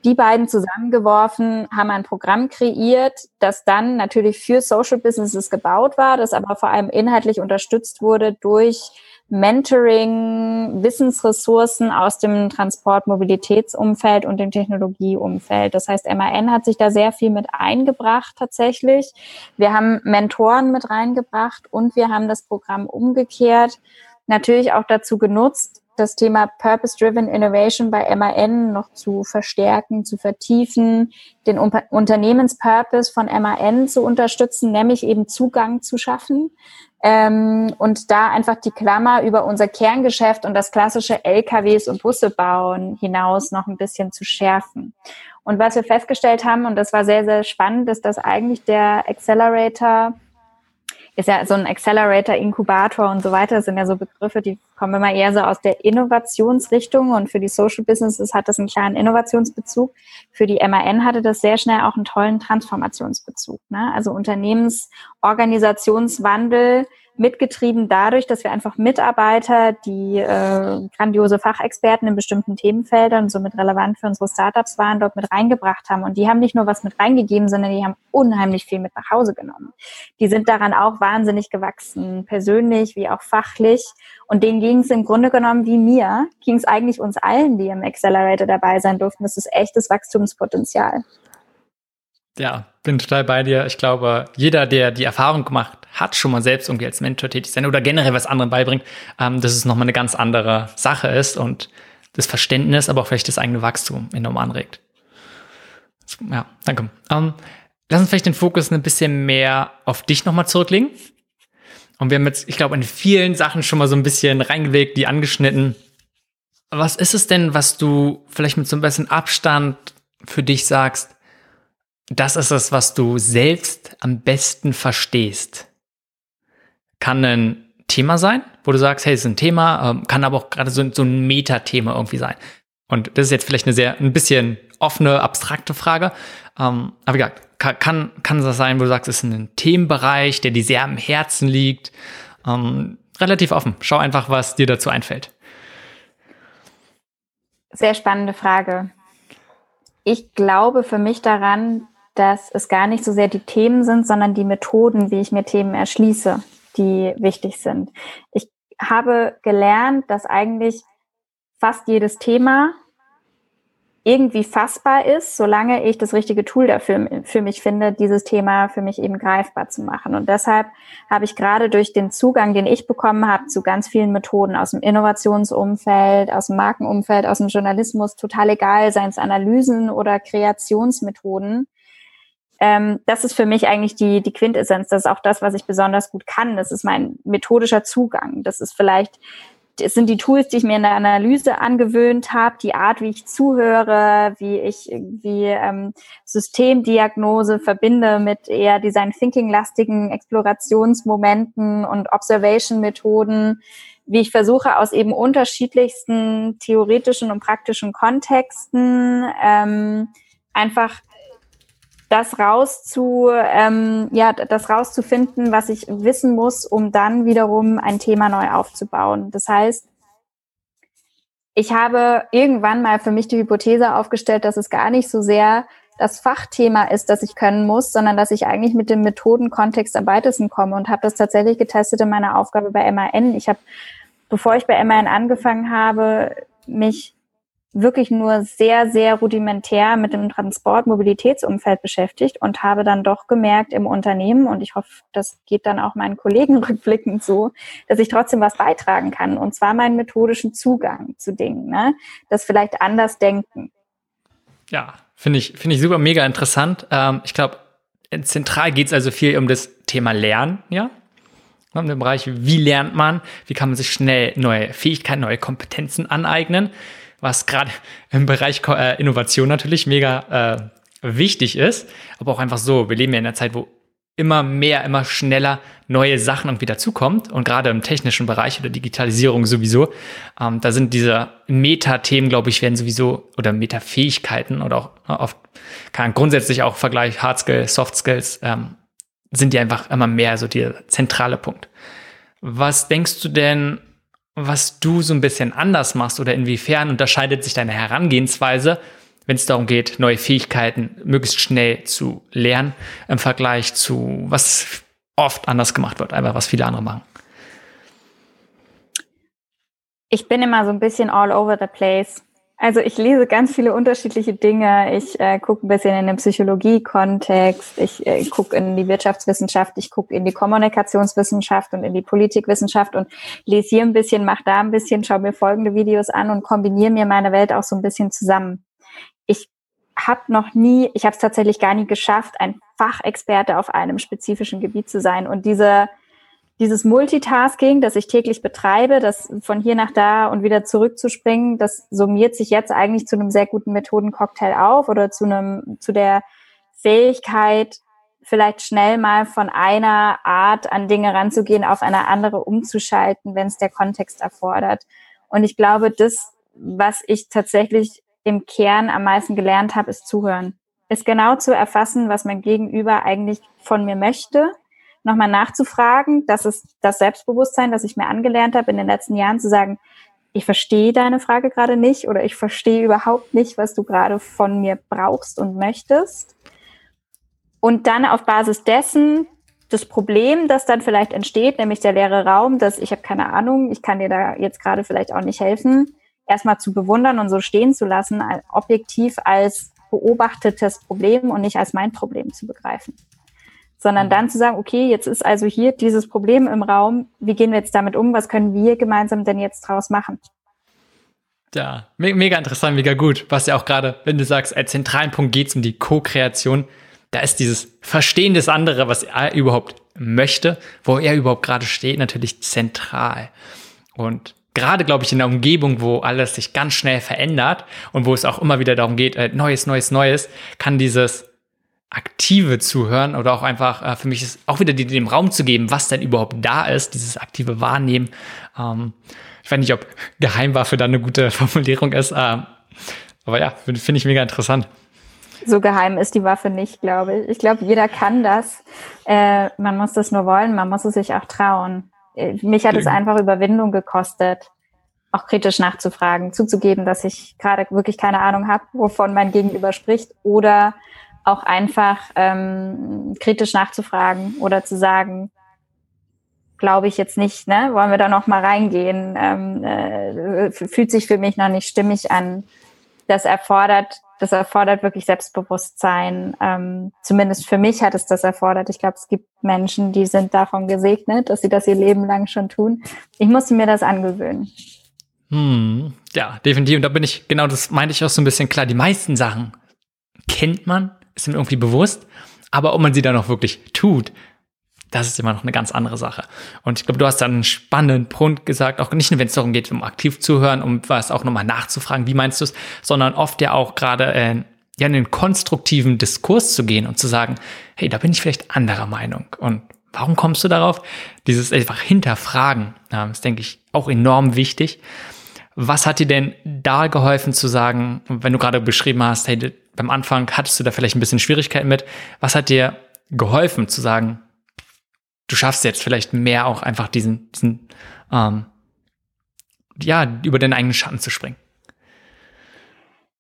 Die beiden zusammengeworfen haben ein Programm kreiert, das dann natürlich für Social-Businesses gebaut war, das aber vor allem inhaltlich unterstützt wurde durch Mentoring, Wissensressourcen aus dem Transport-Mobilitätsumfeld und dem Technologieumfeld. Das heißt, MAN hat sich da sehr viel mit eingebracht tatsächlich. Wir haben Mentoren mit reingebracht und wir haben das Programm umgekehrt natürlich auch dazu genutzt, das Thema Purpose-Driven Innovation bei MAN noch zu verstärken, zu vertiefen, den Unternehmenspurpose von MAN zu unterstützen, nämlich eben Zugang zu schaffen und da einfach die Klammer über unser Kerngeschäft und das klassische LKWs und Busse bauen hinaus noch ein bisschen zu schärfen. Und was wir festgestellt haben, und das war sehr, sehr spannend, ist, dass eigentlich der Accelerator ist ja so ein Accelerator, Inkubator und so weiter, das sind ja so Begriffe, die kommen immer eher so aus der Innovationsrichtung, und für die Social Businesses hat das einen klaren Innovationsbezug. Für die MAN hatte das sehr schnell auch einen tollen Transformationsbezug, ne? Also Unternehmensorganisationswandel mitgetrieben dadurch, dass wir einfach Mitarbeiter, die grandiose Fachexperten in bestimmten Themenfeldern, somit relevant für unsere Startups waren, dort mit reingebracht haben. Und die haben nicht nur was mit reingegeben, sondern die haben unheimlich viel mit nach Hause genommen. Die sind daran auch wahnsinnig gewachsen, persönlich wie auch fachlich. Und denen ging es im Grunde genommen wie mir, ging es eigentlich uns allen, die im Accelerator dabei sein durften. Das ist echtes Wachstumspotenzial. Ja, bin total bei dir. Ich glaube, jeder, der die Erfahrung gemacht hat, schon mal selbst irgendwie als Mentor tätig sein oder generell was anderem beibringt, dass es nochmal eine ganz andere Sache ist und das Verständnis, aber auch vielleicht das eigene Wachstum enorm anregt. Ja, danke. Lass uns vielleicht den Fokus ein bisschen mehr auf dich nochmal zurücklegen. Und wir haben jetzt, ich glaube, in vielen Sachen schon mal so ein bisschen reingelegt, die angeschnitten. Was ist es denn, was du vielleicht mit so ein bisschen Abstand für dich sagst, das ist es, was du selbst am besten verstehst? Kann ein Thema sein, wo du sagst, hey, es ist ein Thema, kann aber auch gerade so ein Metathema irgendwie sein. Und das ist jetzt vielleicht eine sehr, ein bisschen offene, abstrakte Frage. Aber ja, kann das sein, wo du sagst, es ist ein Themenbereich, der dir sehr am Herzen liegt. Relativ offen. Schau einfach, was dir dazu einfällt. Sehr spannende Frage. Ich glaube für mich daran, dass es gar nicht so sehr die Themen sind, sondern die Methoden, wie ich mir Themen erschließe, die wichtig sind. Ich habe gelernt, dass eigentlich fast jedes Thema irgendwie fassbar ist, solange ich das richtige Tool dafür für mich finde, dieses Thema für mich eben greifbar zu machen. Und deshalb habe ich gerade durch den Zugang, den ich bekommen habe, zu ganz vielen Methoden aus dem Innovationsumfeld, aus dem Markenumfeld, aus dem Journalismus, total egal, seien es Analysen oder Kreationsmethoden, das ist für mich eigentlich die Quintessenz. Das ist auch das, was ich besonders gut kann. Das ist mein methodischer Zugang. Das ist vielleicht... Es sind die Tools, die ich mir in der Analyse angewöhnt habe, die Art, wie ich zuhöre, wie ich irgendwie Systemdiagnose verbinde mit eher Design-Thinking-lastigen Explorationsmomenten und Observation-Methoden, wie ich versuche, aus eben unterschiedlichsten theoretischen und praktischen Kontexten einfach das rauszufinden, was ich wissen muss, um dann wiederum ein Thema neu aufzubauen. Das heißt, ich habe irgendwann mal für mich die Hypothese aufgestellt, dass es gar nicht so sehr das Fachthema ist, das ich können muss, sondern dass ich eigentlich mit dem Methodenkontext am weitesten komme und habe das tatsächlich getestet in meiner Aufgabe bei MAN. Ich habe, bevor ich bei MAN angefangen habe, mich wirklich nur sehr, sehr rudimentär mit dem Transport-Mobilitätsumfeld beschäftigt und habe dann doch gemerkt im Unternehmen, und ich hoffe, das geht dann auch meinen Kollegen rückblickend so, dass ich trotzdem was beitragen kann, und zwar meinen methodischen Zugang zu Dingen, ne? Das vielleicht anders denken. Ja, finde ich super mega interessant. Ich glaube, zentral geht es also viel um das Thema Lernen, ja? In dem Bereich, wie lernt man, wie kann man sich schnell neue Fähigkeiten, neue Kompetenzen aneignen, was gerade im Bereich Innovation natürlich mega wichtig ist, aber auch einfach so, wir leben ja in einer Zeit, wo immer mehr, immer schneller neue Sachen irgendwie dazukommt, und gerade im technischen Bereich oder Digitalisierung sowieso, da sind diese Metathemen, glaube ich, werden sowieso, oder Metafähigkeiten oder auch oft kann grundsätzlich auch Vergleich Hard Skills, Soft Skills, sind die einfach immer mehr so der zentrale Punkt. Was denkst du denn, was du so ein bisschen anders machst, oder inwiefern unterscheidet sich deine Herangehensweise, wenn es darum geht, neue Fähigkeiten möglichst schnell zu lernen, im Vergleich zu, was oft anders gemacht wird, einfach was viele andere machen? Ich bin immer so ein bisschen all over the place. Also ich lese ganz viele unterschiedliche Dinge. Ich gucke ein bisschen in den Psychologie-Kontext, ich gucke in die Wirtschaftswissenschaft, ich gucke in die Kommunikationswissenschaft und in die Politikwissenschaft und lese hier ein bisschen, mache da ein bisschen, schaue mir folgende Videos an und kombiniere mir meine Welt auch so ein bisschen zusammen. Ich habe es tatsächlich gar nie geschafft, ein Fachexperte auf einem spezifischen Gebiet zu sein, und dieses Multitasking, das ich täglich betreibe, das von hier nach da und wieder zurückzuspringen, das summiert sich jetzt eigentlich zu einem sehr guten Methodencocktail auf, oder zu der Fähigkeit, vielleicht schnell mal von einer Art an Dinge ranzugehen, auf eine andere umzuschalten, wenn es der Kontext erfordert. Und ich glaube, das, was ich tatsächlich im Kern am meisten gelernt habe, ist zuhören. Ist genau zu erfassen, was mein Gegenüber eigentlich von mir möchte, nochmal nachzufragen. Das ist das Selbstbewusstsein, das ich mir angelernt habe in den letzten Jahren, zu sagen, ich verstehe deine Frage gerade nicht oder ich verstehe überhaupt nicht, was du gerade von mir brauchst und möchtest. Und dann auf Basis dessen das Problem, das dann vielleicht entsteht, nämlich der leere Raum, dass ich habe keine Ahnung, ich kann dir da jetzt gerade vielleicht auch nicht helfen, erstmal zu bewundern und so stehen zu lassen, objektiv als beobachtetes Problem und nicht als mein Problem zu begreifen. Sondern dann zu sagen, okay, jetzt ist also hier dieses Problem im Raum, wie gehen wir jetzt damit um, was können wir gemeinsam denn jetzt draus machen? Ja, mega interessant, mega gut, was ja auch gerade, wenn du sagst, als zentralen Punkt geht es um die Co-Kreation, da ist dieses Verstehen des anderen, was er überhaupt möchte, wo er überhaupt gerade steht, natürlich zentral. Und gerade, glaube ich, in einer Umgebung, wo alles sich ganz schnell verändert und wo es auch immer wieder darum geht, Neues, kann dieses aktive Zuhören oder auch einfach, für mich ist auch wieder dem Raum zu geben, was denn überhaupt da ist, dieses aktive Wahrnehmen. Ich weiß nicht, ob Geheimwaffe da eine gute Formulierung ist, aber ja, finde ich mega interessant. So geheim ist die Waffe nicht, glaube ich. Ich glaube, jeder kann das. Man muss das nur wollen, man muss es sich auch trauen. Mich hat es einfach Überwindung gekostet, auch kritisch nachzufragen, zuzugeben, dass ich gerade wirklich keine Ahnung habe, wovon mein Gegenüber spricht oder auch einfach kritisch nachzufragen oder zu sagen, glaube ich jetzt nicht, ne? Wollen wir da noch mal reingehen? Fühlt sich für mich noch nicht stimmig an. Das erfordert wirklich Selbstbewusstsein. Zumindest für mich hat es das erfordert. Ich glaube, es gibt Menschen, die sind davon gesegnet, dass sie das ihr Leben lang schon tun. Ich musste mir das angewöhnen. Ja, definitiv. Und da bin ich, genau das meinte ich auch so ein bisschen klar. Die meisten Sachen kennt man, ist mir irgendwie bewusst. Aber ob man sie dann auch wirklich tut, das ist immer noch eine ganz andere Sache. Und ich glaube, du hast da einen spannenden Punkt gesagt, auch nicht nur, wenn es darum geht, um aktiv zu hören, um was auch nochmal nachzufragen, wie meinst du es, sondern oft ja auch gerade in den konstruktiven Diskurs zu gehen und zu sagen, hey, da bin ich vielleicht anderer Meinung. Und warum kommst du darauf? Dieses einfach hinterfragen, ist, denke ich, auch enorm wichtig. Was hat dir denn da geholfen zu sagen, wenn du gerade beschrieben hast, hey, beim Anfang hattest du da vielleicht ein bisschen Schwierigkeiten mit, was hat dir geholfen zu sagen, du schaffst jetzt vielleicht mehr auch einfach diesen über deinen eigenen Schatten zu springen.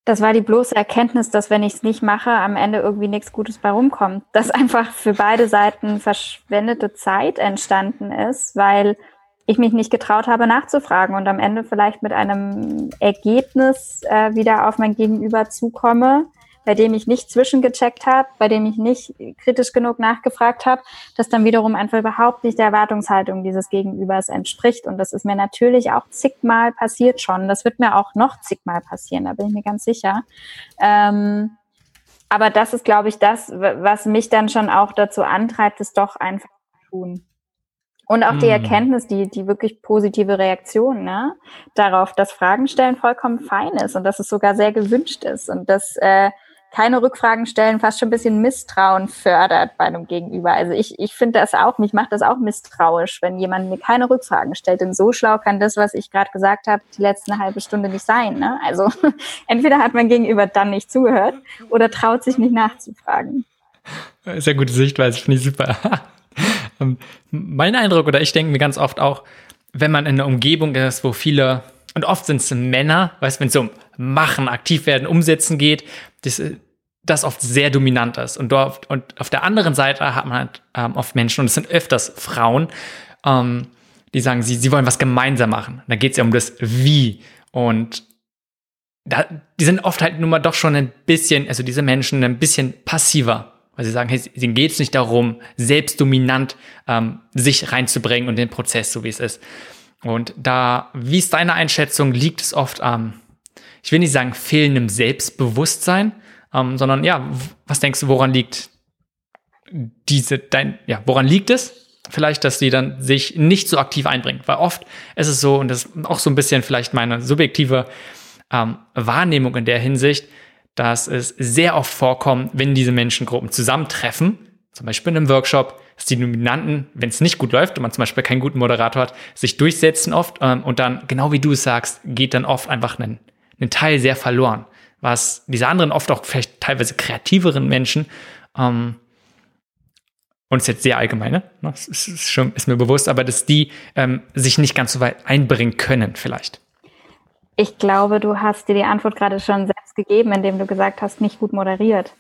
Das war die bloße Erkenntnis, dass wenn ich es nicht mache, am Ende irgendwie nichts Gutes bei rumkommt. Dass einfach für beide Seiten verschwendete Zeit entstanden ist, weil ich mich nicht getraut habe, nachzufragen und am Ende vielleicht mit einem Ergebnis wieder auf mein Gegenüber zukomme, bei dem ich nicht zwischengecheckt habe, bei dem ich nicht kritisch genug nachgefragt habe, das dann wiederum einfach überhaupt nicht der Erwartungshaltung dieses Gegenübers entspricht. Und das ist mir natürlich auch zigmal passiert schon. Das wird mir auch noch zigmal passieren, da bin ich mir ganz sicher. Aber das ist, glaube ich, das, was mich dann schon auch dazu antreibt, es doch einfach zu tun. Und auch die Erkenntnis, die wirklich positive Reaktion, ne, darauf, dass Fragen stellen vollkommen fein ist und dass es sogar sehr gewünscht ist und dass keine Rückfragen stellen fast schon ein bisschen Misstrauen fördert bei einem Gegenüber. Also ich finde das auch, mich macht das auch misstrauisch, wenn jemand mir keine Rückfragen stellt. Denn so schlau kann das, was ich gerade gesagt habe, die letzte halbe Stunde nicht sein. Ne? Also entweder hat mein Gegenüber dann nicht zugehört oder traut sich nicht nachzufragen. Sehr gute Sichtweise, finde ich super. Mein Eindruck, oder ich denke mir ganz oft auch, wenn man in einer Umgebung ist, wo viele, und oft sind es Männer, weißt du, wenn es um Machen, aktiv werden, umsetzen geht, das oft sehr dominant ist. Und auf der anderen Seite hat man halt oft Menschen, und es sind öfters Frauen, die sagen, sie wollen was gemeinsam machen. Da geht es ja um das Wie. Und die sind oft halt nun mal doch schon ein bisschen, also diese Menschen, ein bisschen passiver. Weil sie sagen, hey, ihnen geht es nicht darum, selbst dominant sich reinzubringen und den Prozess, so wie es ist. Und da, wie ist deine Einschätzung, liegt es oft am, ich will nicht sagen fehlendem Selbstbewusstsein, sondern ja, was denkst du, woran liegt woran liegt es? Vielleicht, dass die dann sich nicht so aktiv einbringen. Weil oft ist es so, und das ist auch so ein bisschen vielleicht meine subjektive Wahrnehmung in der Hinsicht, dass es sehr oft vorkommt, wenn diese Menschengruppen zusammentreffen, zum Beispiel in einem Workshop, dass die Dominanten, wenn es nicht gut läuft und man zum Beispiel keinen guten Moderator hat, sich durchsetzen oft und dann, genau wie du es sagst, geht dann oft einfach ein Teil sehr verloren, was diese anderen oft auch vielleicht teilweise kreativeren Menschen und das ist jetzt sehr allgemein, ne? Das ist, schon, ist mir bewusst, aber dass die sich nicht ganz so weit einbringen können vielleicht. Ich glaube, du hast dir die Antwort gerade schon selbst gegeben, indem du gesagt hast, nicht gut moderiert.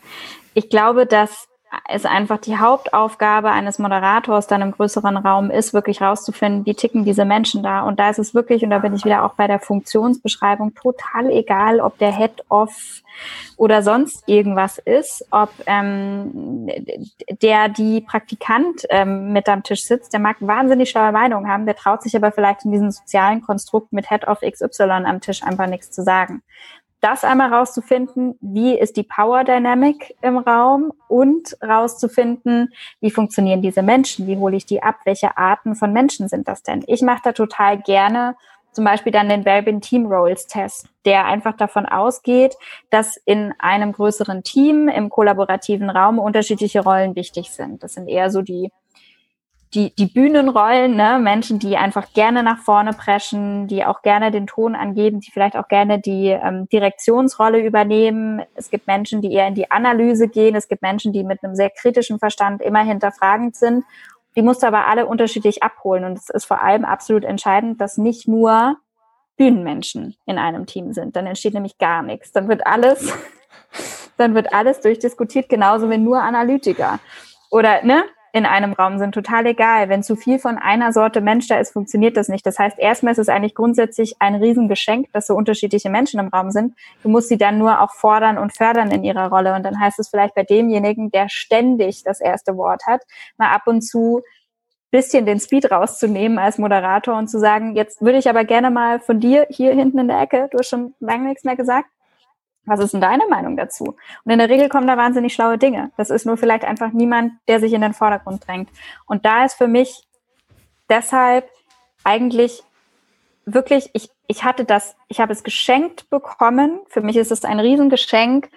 Ich glaube, dass es einfach die Hauptaufgabe eines Moderators dann im größeren Raum ist, wirklich rauszufinden, wie ticken diese Menschen da. Und da ist es wirklich, und da bin ich wieder auch bei der Funktionsbeschreibung, total egal, ob der Head of oder sonst irgendwas ist, ob die Praktikant mit am Tisch sitzt, der mag wahnsinnig schlaue Meinung haben, der traut sich aber vielleicht in diesem sozialen Konstrukt mit Head of XY am Tisch einfach nichts zu sagen. Das einmal rauszufinden, wie ist die Power Dynamic im Raum und rauszufinden, wie funktionieren diese Menschen, wie hole ich die ab, welche Arten von Menschen sind das denn? Ich mache da total gerne zum Beispiel dann den Belbin Team Roles Test, der einfach davon ausgeht, dass in einem größeren Team im kollaborativen Raum unterschiedliche Rollen wichtig sind. Das sind eher so die Bühnenrollen, ne? Menschen, die einfach gerne nach vorne preschen, die auch gerne den Ton angeben, die vielleicht auch gerne die Direktionsrolle übernehmen. Es gibt Menschen, die eher in die Analyse gehen. Es gibt Menschen, die mit einem sehr kritischen Verstand immer hinterfragend sind. Die musst du aber alle unterschiedlich abholen. Und es ist vor allem absolut entscheidend, dass nicht nur Bühnenmenschen in einem Team sind. Dann entsteht nämlich gar nichts. Dann wird alles durchdiskutiert, genauso wie nur Analytiker. Oder, ne? In einem Raum sind total egal. Wenn zu viel von einer Sorte Mensch da ist, funktioniert das nicht. Das heißt, erstmal ist es eigentlich grundsätzlich ein Riesengeschenk, dass so unterschiedliche Menschen im Raum sind. Du musst sie dann nur auch fordern und fördern in ihrer Rolle. Und dann heißt es vielleicht bei demjenigen, der ständig das erste Wort hat, mal ab und zu ein bisschen den Speed rauszunehmen als Moderator und zu sagen, jetzt würde ich aber gerne mal von dir hier hinten in der Ecke, du hast schon lange nichts mehr gesagt, was ist denn deine Meinung dazu? Und in der Regel kommen da wahnsinnig schlaue Dinge. Das ist nur vielleicht einfach niemand, der sich in den Vordergrund drängt. Und da ist für mich deshalb eigentlich wirklich, ich habe es geschenkt bekommen. Für mich ist es ein Riesengeschenk,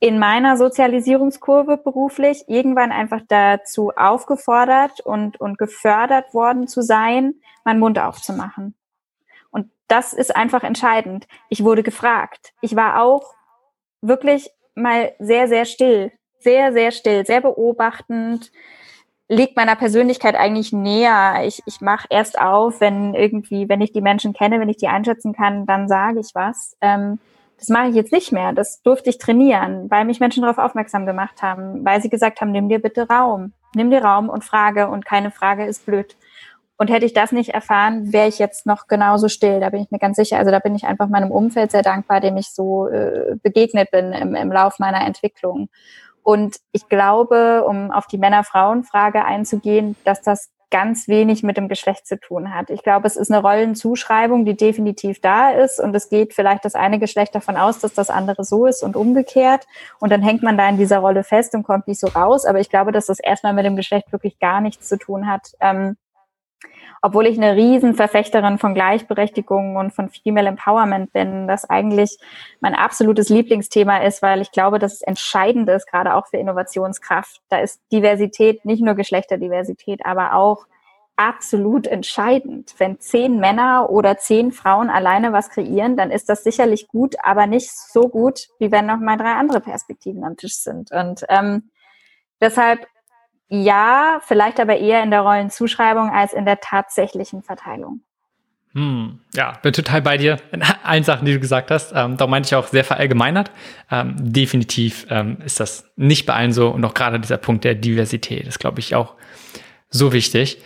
in meiner Sozialisierungskurve beruflich irgendwann einfach dazu aufgefordert und gefördert worden zu sein, meinen Mund aufzumachen. Und das ist einfach entscheidend. Ich wurde gefragt. Ich war auch wirklich mal sehr, sehr still. Sehr, sehr still, sehr beobachtend. Liegt meiner Persönlichkeit eigentlich näher. Ich mache erst auf, wenn ich die Menschen kenne, wenn ich die einschätzen kann, dann sage ich was. Das mache ich jetzt nicht mehr. Das durfte ich trainieren, weil mich Menschen darauf aufmerksam gemacht haben, weil sie gesagt haben, nimm dir bitte Raum. Nimm dir Raum und frage, und keine Frage ist blöd. Und hätte ich das nicht erfahren, wäre ich jetzt noch genauso still, da bin ich mir ganz sicher. Also da bin ich einfach meinem Umfeld sehr dankbar, dem ich so begegnet bin im Lauf meiner Entwicklung. Und ich glaube, um auf die Männer-Frauen-Frage einzugehen, dass das ganz wenig mit dem Geschlecht zu tun hat. Ich glaube, es ist eine Rollenzuschreibung, die definitiv da ist, und es geht vielleicht das eine Geschlecht davon aus, dass das andere so ist und umgekehrt, und dann hängt man da in dieser Rolle fest und kommt nicht so raus. Aber ich glaube, dass das erstmal mit dem Geschlecht wirklich gar nichts zu tun hat. Obwohl ich eine Riesenverfechterin von Gleichberechtigung und von Female Empowerment bin, das eigentlich mein absolutes Lieblingsthema ist, weil ich glaube, dass es entscheidend ist, gerade auch für Innovationskraft. Da ist Diversität, nicht nur Geschlechterdiversität, aber auch absolut entscheidend. Wenn 10 Männer oder 10 Frauen alleine was kreieren, dann ist das sicherlich gut, aber nicht so gut, wie wenn noch mal 3 andere Perspektiven am Tisch sind. Und deshalb ja, vielleicht aber eher in der Rollenzuschreibung als in der tatsächlichen Verteilung. Ja, bin total bei dir in allen Sachen, die du gesagt hast. Da meinte ich auch sehr verallgemeinert. Definitiv ist das nicht bei allen so, und auch gerade dieser Punkt der Diversität ist, glaube ich, auch so wichtig.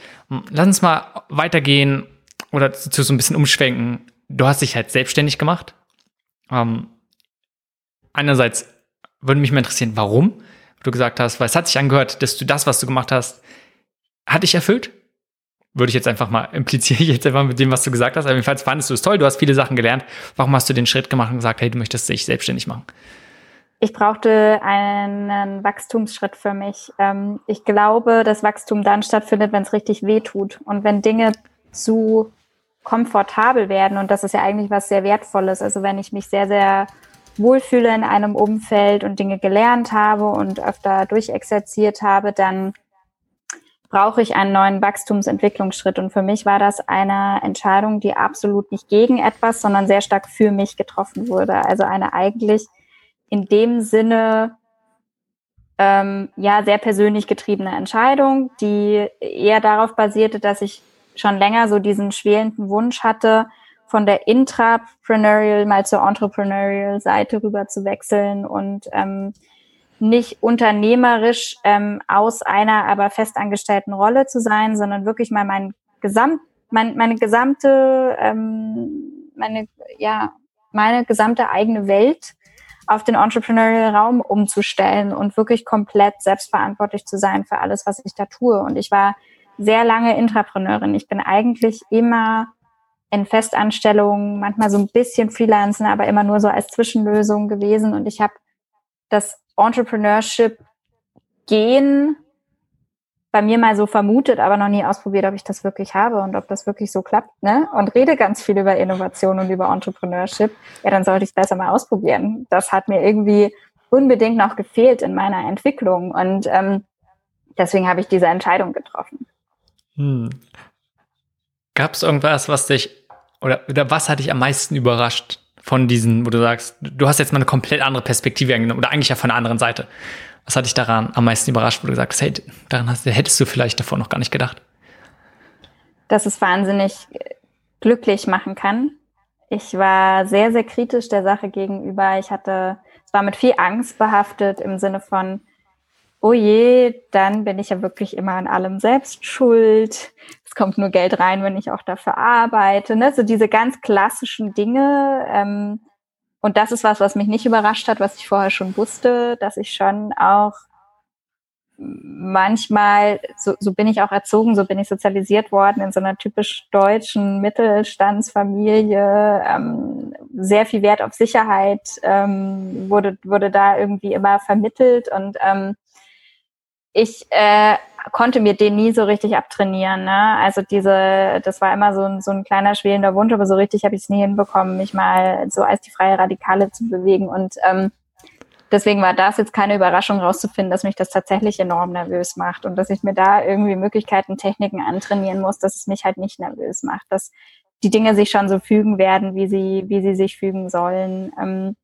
Lass uns mal weitergehen oder zu so ein bisschen umschwenken. Du hast dich halt selbstständig gemacht. Einerseits würde mich mal interessieren, warum du gesagt hast, weil es hat sich angehört, dass du das, was du gemacht hast, hat dich erfüllt? Würde ich jetzt einfach mal, impliziere ich jetzt einfach mit dem, was du gesagt hast. Aber jedenfalls fandest du es toll, du hast viele Sachen gelernt. Warum hast du den Schritt gemacht und gesagt, hey, du möchtest dich selbstständig machen? Ich brauchte einen Wachstumsschritt für mich. Ich glaube, dass Wachstum dann stattfindet, wenn es richtig weh tut. Und wenn Dinge zu komfortabel werden, und das ist ja eigentlich was sehr Wertvolles. Also wenn ich mich sehr, sehr wohlfühle in einem Umfeld und Dinge gelernt habe und öfter durchexerziert habe, dann brauche ich einen neuen Wachstumsentwicklungsschritt. Und für mich war das eine Entscheidung, die absolut nicht gegen etwas, sondern sehr stark für mich getroffen wurde. Also eine eigentlich in dem Sinne ja, sehr persönlich getriebene Entscheidung, die eher darauf basierte, dass ich schon länger so diesen schwelenden Wunsch hatte, von der Intrapreneurial mal zur Entrepreneurial-Seite rüber zu wechseln und nicht unternehmerisch aus einer aber festangestellten Rolle zu sein, sondern wirklich mal meine gesamte eigene Welt auf den Entrepreneurial Raum umzustellen und wirklich komplett selbstverantwortlich zu sein für alles, was ich da tue. Und ich war sehr lange Intrapreneurin. Ich bin eigentlich immer in Festanstellungen, manchmal so ein bisschen Freelancen, aber immer nur so als Zwischenlösung gewesen. Und ich habe das Entrepreneurship-Gen bei mir mal so vermutet, aber noch nie ausprobiert, ob ich das wirklich habe und ob das wirklich so klappt, ne? Und rede ganz viel über Innovation und über Entrepreneurship. Ja, dann sollte ich es besser mal ausprobieren. Das hat mir irgendwie unbedingt noch gefehlt in meiner Entwicklung. Und deswegen habe ich diese Entscheidung getroffen. Gab es irgendwas, was dich, oder was hat dich am meisten überrascht von diesen, wo du sagst, du hast jetzt mal eine komplett andere Perspektive angenommen oder eigentlich ja von der anderen Seite? Was hat dich daran am meisten überrascht, wo du gesagt hast, hey, daran hättest du vielleicht davor noch gar nicht gedacht? Dass es wahnsinnig glücklich machen kann. Ich war sehr, sehr kritisch der Sache gegenüber. Es war mit viel Angst behaftet im Sinne von, oh je, dann bin ich ja wirklich immer an allem selbst schuld. Es kommt nur Geld rein, wenn ich auch dafür arbeite. Ne? So diese ganz klassischen Dinge. Und das ist was mich nicht überrascht hat, was ich vorher schon wusste, dass ich schon auch manchmal, so bin ich auch erzogen, so bin ich sozialisiert worden in so einer typisch deutschen Mittelstandsfamilie. Sehr viel Wert auf Sicherheit wurde da irgendwie immer vermittelt und ich konnte mir den nie so richtig abtrainieren, ne? Also das war immer so ein kleiner schwelender Wunsch, aber so richtig habe ich es nie hinbekommen, mich mal so als die freie Radikale zu bewegen. Und deswegen war das jetzt keine Überraschung rauszufinden, dass mich das tatsächlich enorm nervös macht und dass ich mir da irgendwie Möglichkeiten, Techniken antrainieren muss, dass es mich halt nicht nervös macht, dass die Dinge sich schon so fügen werden, wie sie sich fügen sollen.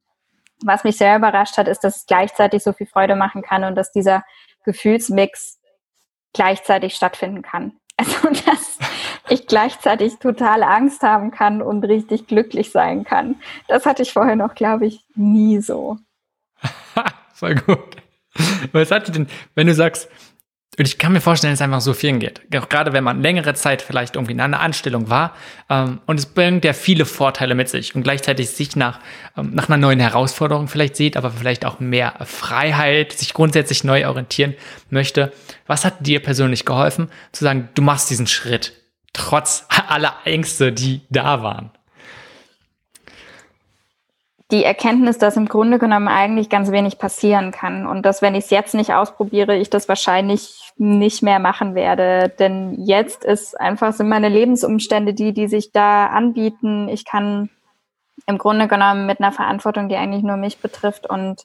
Was mich sehr überrascht hat, ist, dass es gleichzeitig so viel Freude machen kann und dass dieser Gefühlsmix gleichzeitig stattfinden kann. Also, dass ich gleichzeitig total Angst haben kann und richtig glücklich sein kann. Das hatte ich vorher noch, glaube ich, nie so. Voll gut. Was hat denn, wenn du sagst, und ich kann mir vorstellen, dass es einfach so vielen geht, gerade wenn man längere Zeit vielleicht irgendwie in einer Anstellung war, und es bringt ja viele Vorteile mit sich und gleichzeitig sich nach einer neuen Herausforderung vielleicht sieht, aber vielleicht auch mehr Freiheit, sich grundsätzlich neu orientieren möchte. Was hat dir persönlich geholfen, zu sagen, du machst diesen Schritt, trotz aller Ängste, die da waren? Die Erkenntnis, dass im Grunde genommen eigentlich ganz wenig passieren kann und dass, wenn ich es jetzt nicht ausprobiere, ich das wahrscheinlich nicht mehr machen werde, denn jetzt sind meine Lebensumstände die sich da anbieten. Ich kann im Grunde genommen mit einer Verantwortung, die eigentlich nur mich betrifft und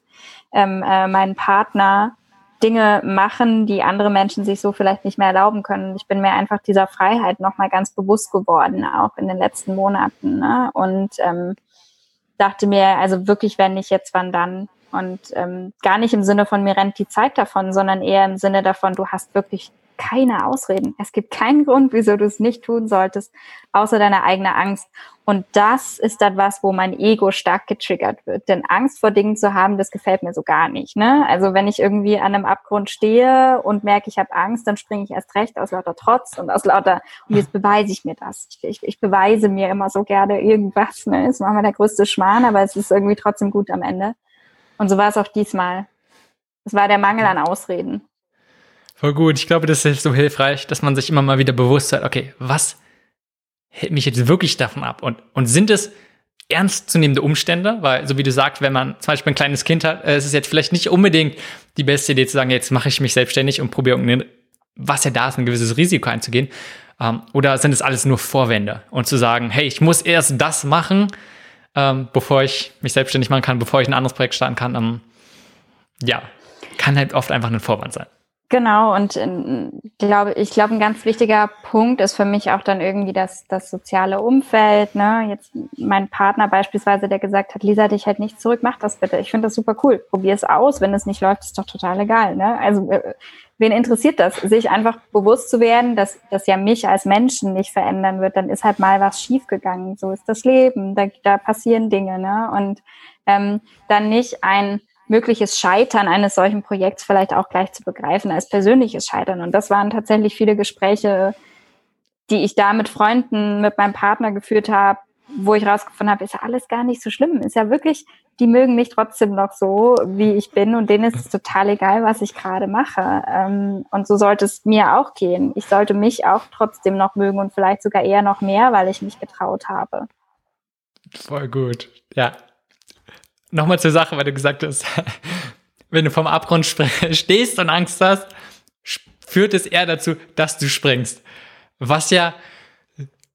meinen Partner, Dinge machen, die andere Menschen sich so vielleicht nicht mehr erlauben können. Ich bin mir einfach dieser Freiheit nochmal ganz bewusst geworden, auch in den letzten Monaten, ne? Und dachte mir, also wirklich, wenn nicht jetzt, wann dann? Und gar nicht im Sinne von, mir rennt die Zeit davon, sondern eher im Sinne davon, du hast wirklich keine Ausreden. Es gibt keinen Grund, wieso du es nicht tun solltest, außer deiner eigenen Angst. Und das ist dann was, wo mein Ego stark getriggert wird. Denn Angst vor Dingen zu haben, das gefällt mir so gar nicht, ne? Also wenn ich irgendwie an einem Abgrund stehe und merke, ich habe Angst, dann springe ich erst recht aus lauter Trotz und aus lauter, und jetzt beweise ich mir das. Ich beweise mir immer so gerne irgendwas, ne? Das war mir der größte Schmarrn, aber es ist irgendwie trotzdem gut am Ende. Und so war es auch diesmal. Es war der Mangel an Ausreden. Voll gut. Ich glaube, das ist so hilfreich, dass man sich immer mal wieder bewusst hat, okay, was hält mich jetzt wirklich davon ab? Und sind es ernstzunehmende Umstände? Weil, so wie du sagst, wenn man zum Beispiel ein kleines Kind hat, ist es jetzt vielleicht nicht unbedingt die beste Idee zu sagen, jetzt mache ich mich selbstständig und probiere, was ja da ist, ein gewisses Risiko einzugehen. Oder sind es alles nur Vorwände? Und zu sagen, hey, ich muss erst das machen, bevor ich mich selbstständig machen kann, bevor ich ein anderes Projekt starten kann. Ja, kann halt oft einfach ein Vorwand sein. Genau, und ich glaube, ein ganz wichtiger Punkt ist für mich auch dann irgendwie das soziale Umfeld, ne? Jetzt mein Partner beispielsweise, der gesagt hat, Lisa, dich halt nicht zurück, mach das bitte. Ich finde das super cool. Probier es aus. Wenn es nicht läuft, ist doch total egal, ne? Also, wen interessiert das? Sich einfach bewusst zu werden, dass das ja mich als Menschen nicht verändern wird, dann ist halt mal was schiefgegangen. So ist das Leben. Da passieren Dinge, ne? Und dann nicht ein mögliches Scheitern eines solchen Projekts vielleicht auch gleich zu begreifen als persönliches Scheitern. Und das waren tatsächlich viele Gespräche, die ich da mit Freunden, mit meinem Partner geführt habe, wo ich rausgefunden habe, ist ja alles gar nicht so schlimm. Ist ja wirklich, die mögen mich trotzdem noch so, wie ich bin, und denen ist es total egal, was ich gerade mache. Und so sollte es mir auch gehen. Ich sollte mich auch trotzdem noch mögen und vielleicht sogar eher noch mehr, weil ich mich getraut habe. Voll gut, ja. Nochmal zur Sache, weil du gesagt hast, wenn du vom Abgrund stehst und Angst hast, führt es eher dazu, dass du springst. Was ja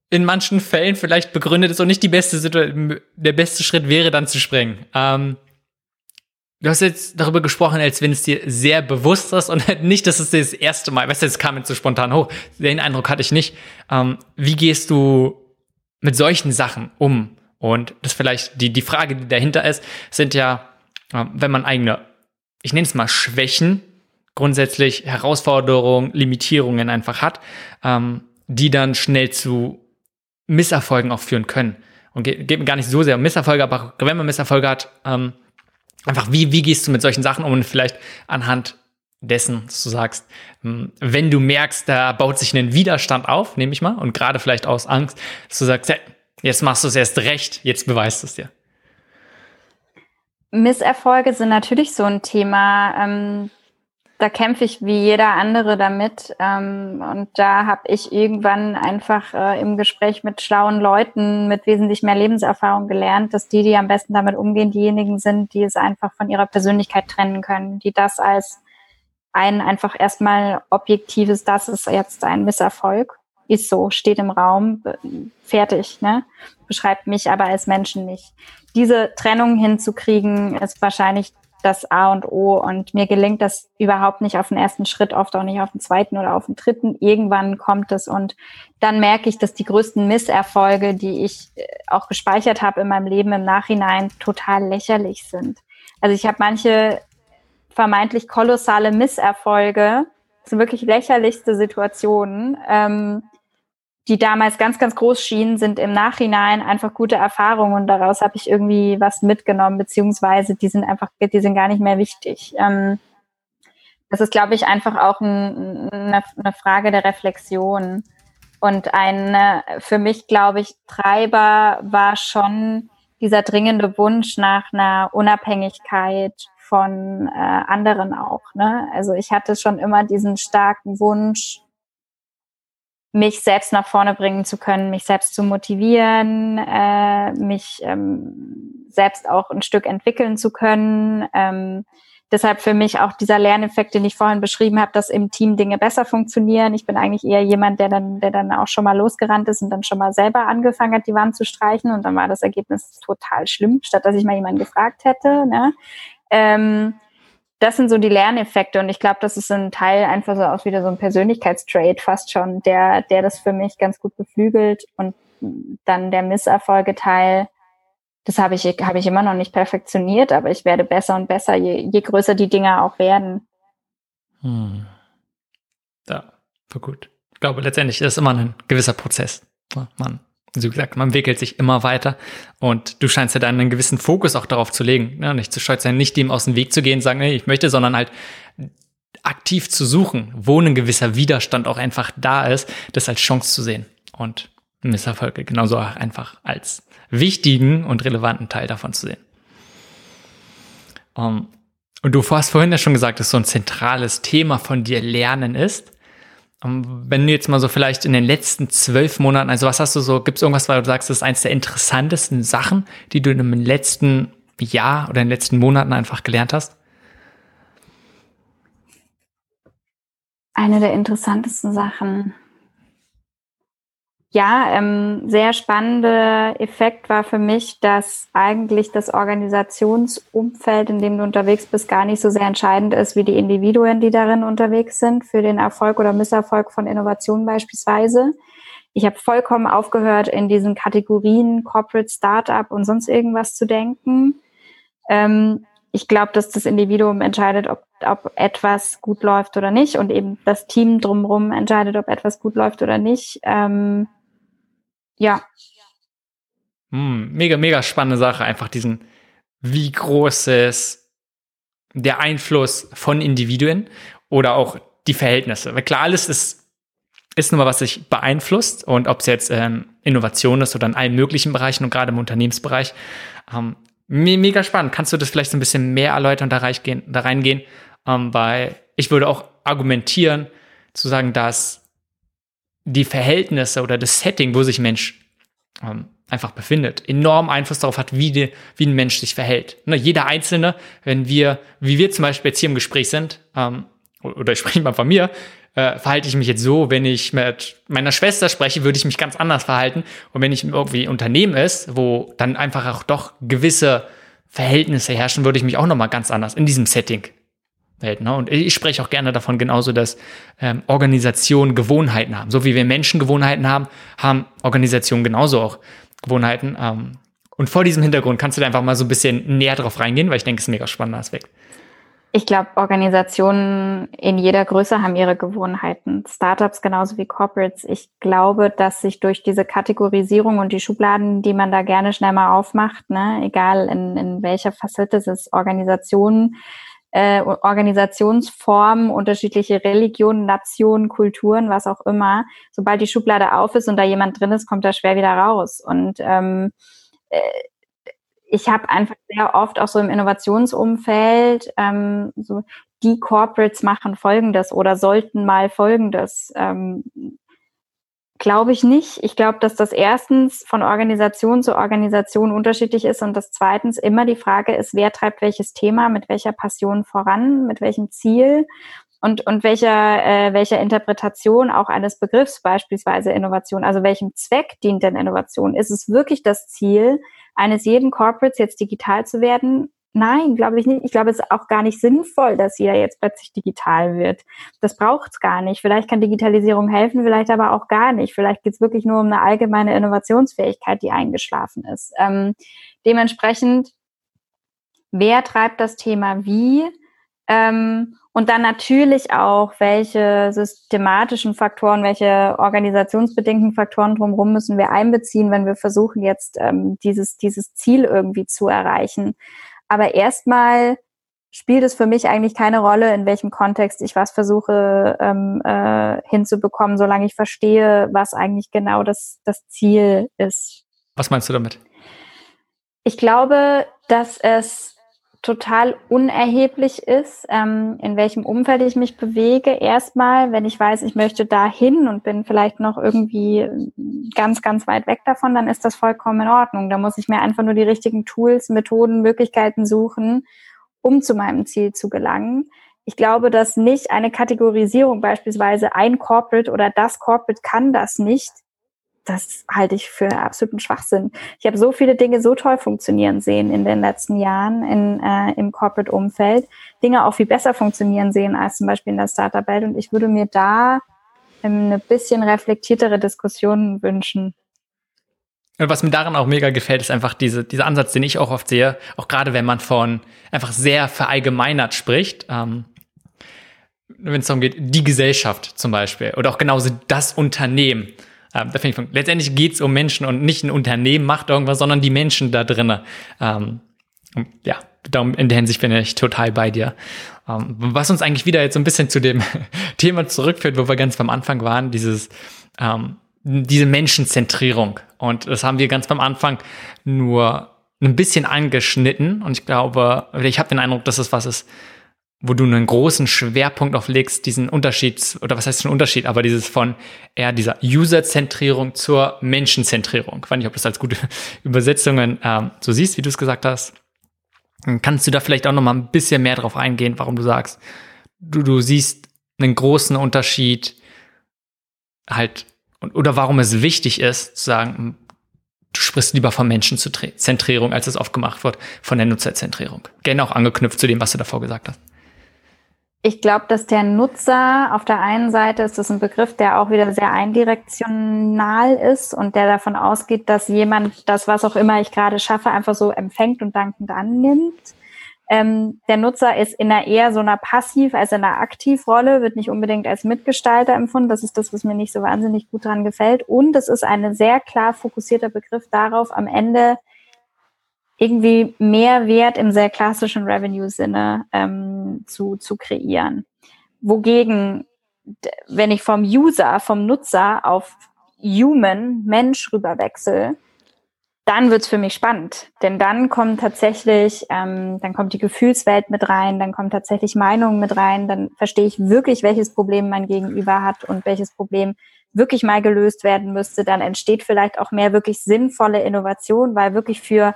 in manchen Fällen vielleicht begründet ist und nicht die beste Situation, der beste Schritt wäre, dann zu springen. Du hast jetzt darüber gesprochen, als wenn es dir sehr bewusst ist und nicht, dass es dir das erste Mal, weißt du, es kam jetzt so spontan hoch, den Eindruck hatte ich nicht. Wie gehst du mit solchen Sachen um? Und das vielleicht die Frage, die dahinter ist, sind ja, wenn man eigene, ich nenne es mal Schwächen, grundsätzlich Herausforderungen, Limitierungen einfach hat, die dann schnell zu Misserfolgen auch führen können. Und geht gar nicht so sehr um Misserfolge, aber wenn man Misserfolge hat, einfach wie gehst du mit solchen Sachen um, und vielleicht anhand dessen, dass du sagst, wenn du merkst, da baut sich ein Widerstand auf, nehme ich mal, und gerade vielleicht aus Angst, dass du sagst, hey, jetzt machst du es erst recht, jetzt beweist es dir. Misserfolge sind natürlich so ein Thema. Da kämpfe ich wie jeder andere damit. Und da habe ich irgendwann einfach im Gespräch mit schlauen Leuten mit wesentlich mehr Lebenserfahrung gelernt, dass die am besten damit umgehen, diejenigen sind, die es einfach von ihrer Persönlichkeit trennen können, die das als ein einfach erstmal objektives, das ist jetzt ein Misserfolg. Ist so, steht im Raum, fertig, ne? Beschreibt mich aber als Menschen nicht. Diese Trennung hinzukriegen, ist wahrscheinlich das A und O, und mir gelingt das überhaupt nicht auf den ersten Schritt, oft auch nicht auf den zweiten oder auf den dritten. Irgendwann kommt es, und dann merke ich, dass die größten Misserfolge, die ich auch gespeichert habe in meinem Leben im Nachhinein, total lächerlich sind. Also ich habe manche vermeintlich kolossale Misserfolge, so wirklich lächerlichste Situationen, die damals ganz, ganz groß schienen, sind im Nachhinein einfach gute Erfahrungen, und daraus habe ich irgendwie was mitgenommen, beziehungsweise die sind gar nicht mehr wichtig. Das ist, glaube ich, einfach auch eine Frage der Reflexion. Und ein für mich, glaube ich, Treiber war schon dieser dringende Wunsch nach einer Unabhängigkeit von anderen auch, ne? Also ich hatte schon immer diesen starken Wunsch, mich selbst nach vorne bringen zu können, mich selbst zu motivieren, mich selbst auch ein Stück entwickeln zu können. Deshalb für mich auch dieser Lerneffekt, den ich vorhin beschrieben habe, dass im Team Dinge besser funktionieren. Ich bin eigentlich eher jemand, der dann auch schon mal losgerannt ist und dann schon mal selber angefangen hat, die Wand zu streichen. Und dann war das Ergebnis total schlimm, statt dass ich mal jemanden gefragt hätte, ne? Das sind so die Lerneffekte, und ich glaube, das ist ein Teil einfach so auch wieder so ein Persönlichkeitstrait fast schon, der das für mich ganz gut beflügelt. Und dann der Misserfolgeteil, das habe ich immer noch nicht perfektioniert, aber ich werde besser und besser, je größer die Dinger auch werden. Ja, voll gut. Ich glaube, letztendlich ist es immer ein gewisser Prozess. So gesagt, man wickelt sich immer weiter, und du scheinst ja dann einen gewissen Fokus auch darauf zu legen, ne? Nicht zu scheu sein, nicht dem aus dem Weg zu gehen, sagen, nee, ich möchte, sondern halt aktiv zu suchen, wo ein gewisser Widerstand auch einfach da ist, das als Chance zu sehen, und Misserfolge genauso auch einfach als wichtigen und relevanten Teil davon zu sehen. Und du hast vorhin ja schon gesagt, dass so ein zentrales Thema von dir Lernen ist. Wenn du jetzt mal so vielleicht in den letzten 12 Monaten, also was hast du so, gibt es irgendwas, weil du sagst, das ist eins der interessantesten Sachen, die du im letzten Jahr oder in den letzten Monaten einfach gelernt hast? Eine der interessantesten Sachen. Ja, sehr spannender Effekt war für mich, dass eigentlich das Organisationsumfeld, in dem du unterwegs bist, gar nicht so sehr entscheidend ist, wie die Individuen, die darin unterwegs sind, für den Erfolg oder Misserfolg von Innovationen beispielsweise. Ich habe vollkommen aufgehört, in diesen Kategorien Corporate Startup und sonst irgendwas zu denken. Ich glaube, dass das Individuum entscheidet, ob etwas gut läuft oder nicht, und eben das Team drumherum entscheidet, ob etwas gut läuft oder nicht. Ja. Mega, mega spannende Sache. Einfach diesen, wie groß ist der Einfluss von Individuen oder auch die Verhältnisse. Weil klar, alles ist nur mal, was sich beeinflusst, und ob es jetzt Innovation ist oder in allen möglichen Bereichen und gerade im Unternehmensbereich. Mega spannend. Kannst du das vielleicht so ein bisschen mehr erläutern und da reingehen? Weil ich würde auch argumentieren, zu sagen, dass die Verhältnisse oder das Setting, wo sich ein Mensch einfach befindet, enormen Einfluss darauf hat, wie ein Mensch sich verhält. Ne, jeder Einzelne, wie wir zum Beispiel jetzt hier im Gespräch sind, oder ich spreche mal von mir, verhalte ich mich jetzt so, wenn ich mit meiner Schwester spreche, würde ich mich ganz anders verhalten. Und wenn ich irgendwie Unternehmen ist, wo dann einfach auch doch gewisse Verhältnisse herrschen, würde ich mich auch nochmal ganz anders in diesem Setting verhalten. Und ich spreche auch gerne davon genauso, dass Organisationen Gewohnheiten haben. So wie wir Menschen Gewohnheiten haben, haben Organisationen genauso auch Gewohnheiten. Und vor diesem Hintergrund kannst du da einfach mal so ein bisschen näher drauf reingehen, weil ich denke, es ist ein mega spannender Aspekt. Ich glaube, Organisationen in jeder Größe haben ihre Gewohnheiten. Startups genauso wie Corporates. Ich glaube, dass sich durch diese Kategorisierung und die Schubladen, die man da gerne schnell mal aufmacht, ne, egal in welcher Facette es ist, Organisationen, Organisationsformen, unterschiedliche Religionen, Nationen, Kulturen, was auch immer, sobald die Schublade auf ist und da jemand drin ist, kommt er schwer wieder raus. Und ich habe einfach sehr oft auch so im Innovationsumfeld so, die Corporates machen Folgendes oder sollten mal Folgendes. Glaube ich nicht. Ich glaube, dass das erstens von Organisation zu Organisation unterschiedlich ist und dass zweitens immer die Frage ist, wer treibt welches Thema, mit welcher Passion voran, mit welchem Ziel und welcher Interpretation auch eines Begriffs, beispielsweise Innovation. Also welchem Zweck dient denn Innovation? Ist es wirklich das Ziel eines jeden Corporates, jetzt digital zu werden? Nein, glaube ich nicht. Ich glaube, es ist auch gar nicht sinnvoll, dass jeder jetzt plötzlich digital wird. Das braucht es gar nicht. Vielleicht kann Digitalisierung helfen, vielleicht aber auch gar nicht. Vielleicht geht es wirklich nur um eine allgemeine Innovationsfähigkeit, die eingeschlafen ist. Dementsprechend, wer treibt das Thema wie? Und dann natürlich auch, welche systematischen Faktoren, welche organisationsbedingten Faktoren drumherum müssen wir einbeziehen, wenn wir versuchen, jetzt dieses Ziel irgendwie zu erreichen. Aber erstmal spielt es für mich eigentlich keine Rolle, in welchem Kontext ich was versuche hinzubekommen, solange ich verstehe, was eigentlich genau das Ziel ist. Was meinst du damit? Ich glaube, dass es total unerheblich ist, in welchem Umfeld ich mich bewege. Erstmal, wenn ich weiß, ich möchte dahin und bin vielleicht noch irgendwie ganz, ganz weit weg davon, dann ist das vollkommen in Ordnung. Da muss ich mir einfach nur die richtigen Tools, Methoden, Möglichkeiten suchen, um zu meinem Ziel zu gelangen. Ich glaube, dass nicht eine Kategorisierung, beispielsweise ein Corporate oder das Corporate kann das nicht, das halte ich für absoluten Schwachsinn. Ich habe so viele Dinge so toll funktionieren sehen in den letzten Jahren im Corporate-Umfeld. Dinge auch viel besser funktionieren sehen als zum Beispiel in der Startup-Welt. Und ich würde mir da eine bisschen reflektiertere Diskussion wünschen. Und was mir daran auch mega gefällt, ist einfach dieser Ansatz, den ich auch oft sehe, auch gerade wenn man von einfach sehr verallgemeinert spricht, wenn es darum geht, die Gesellschaft zum Beispiel oder auch genauso das Unternehmen. Letztendlich geht es um Menschen und nicht ein Unternehmen macht irgendwas, sondern die Menschen da drin. Ja, in der Hinsicht bin ich total bei dir. Was uns eigentlich wieder jetzt so ein bisschen zu dem Thema zurückführt, wo wir ganz am Anfang waren, diese Menschenzentrierung. Und das haben wir ganz am Anfang nur ein bisschen angeschnitten. Und ich glaube, ich habe den Eindruck, dass das was ist, wo du einen großen Schwerpunkt auflegst, diesen Unterschied, oder was heißt schon Unterschied, aber dieses von eher dieser User-Zentrierung zur Menschenzentrierung. Ich weiß nicht, ob du das als gute Übersetzungen so siehst, wie du es gesagt hast. Kannst du da vielleicht auch nochmal ein bisschen mehr drauf eingehen, warum du sagst, du siehst einen großen Unterschied halt oder warum es wichtig ist, zu sagen, du sprichst lieber von Menschenzentrierung, als es oft gemacht wird, von der Nutzerzentrierung. Gerne auch angeknüpft zu dem, was du davor gesagt hast. Ich glaube, dass der Nutzer auf der einen Seite ist das ein Begriff, der auch wieder sehr eindirektional ist und der davon ausgeht, dass jemand das, was auch immer ich gerade schaffe, einfach so empfängt und dankend annimmt. Der Nutzer ist in einer eher so einer Passiv- als in einer Aktivrolle, wird nicht unbedingt als Mitgestalter empfunden. Das ist das, was mir nicht so wahnsinnig gut dran gefällt. Und es ist ein sehr klar fokussierter Begriff darauf, am Ende irgendwie mehr Wert im sehr klassischen Revenue-Sinne zu kreieren. Wogegen, wenn ich vom User, vom Nutzer auf Human, Mensch rüberwechsel, dann wird's für mich spannend. Denn dann kommt tatsächlich, dann kommt die Gefühlswelt mit rein, dann kommt tatsächlich Meinungen mit rein, dann verstehe ich wirklich, welches Problem mein Gegenüber hat und welches Problem wirklich mal gelöst werden müsste. Dann entsteht vielleicht auch mehr wirklich sinnvolle Innovation, weil wirklich für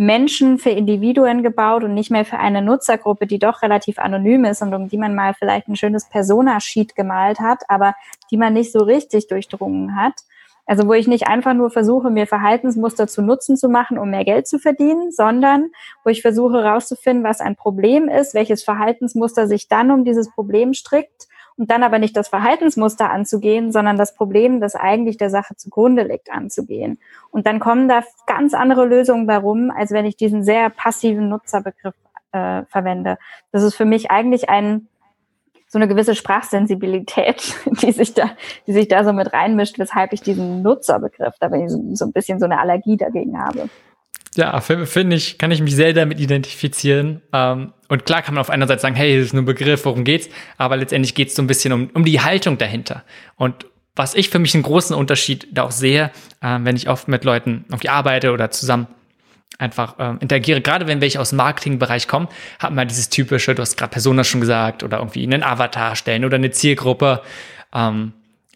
Menschen, für Individuen gebaut und nicht mehr für eine Nutzergruppe, die doch relativ anonym ist und um die man mal vielleicht ein schönes Persona-Sheet gemalt hat, aber die man nicht so richtig durchdrungen hat. Also wo ich nicht einfach nur versuche, mir Verhaltensmuster zu Nutzen zu machen, um mehr Geld zu verdienen, sondern wo ich versuche rauszufinden, was ein Problem ist, welches Verhaltensmuster sich dann um dieses Problem strickt und dann aber nicht das Verhaltensmuster anzugehen, sondern das Problem, das eigentlich der Sache zugrunde liegt, anzugehen. Und dann kommen da ganz andere Lösungen bei rum, als wenn ich diesen sehr passiven Nutzerbegriff verwende. Das ist für mich eigentlich so eine gewisse Sprachsensibilität, die sich da so mit reinmischt, weshalb ich diesen Nutzerbegriff, da bin ich so ein bisschen so eine Allergie dagegen habe. Ja, finde ich, kann ich mich sehr damit identifizieren. Und klar kann man auf einer Seite sagen, hey, das ist nur ein Begriff, worum geht's? Aber letztendlich geht's so ein bisschen um die Haltung dahinter. Und was ich für mich einen großen Unterschied da auch sehe, wenn ich oft mit Leuten irgendwie arbeite oder zusammen einfach interagiere, gerade wenn welche aus dem Marketingbereich kommen, hat man dieses typische, du hast gerade Persona schon gesagt, oder irgendwie einen Avatar stellen oder eine Zielgruppe.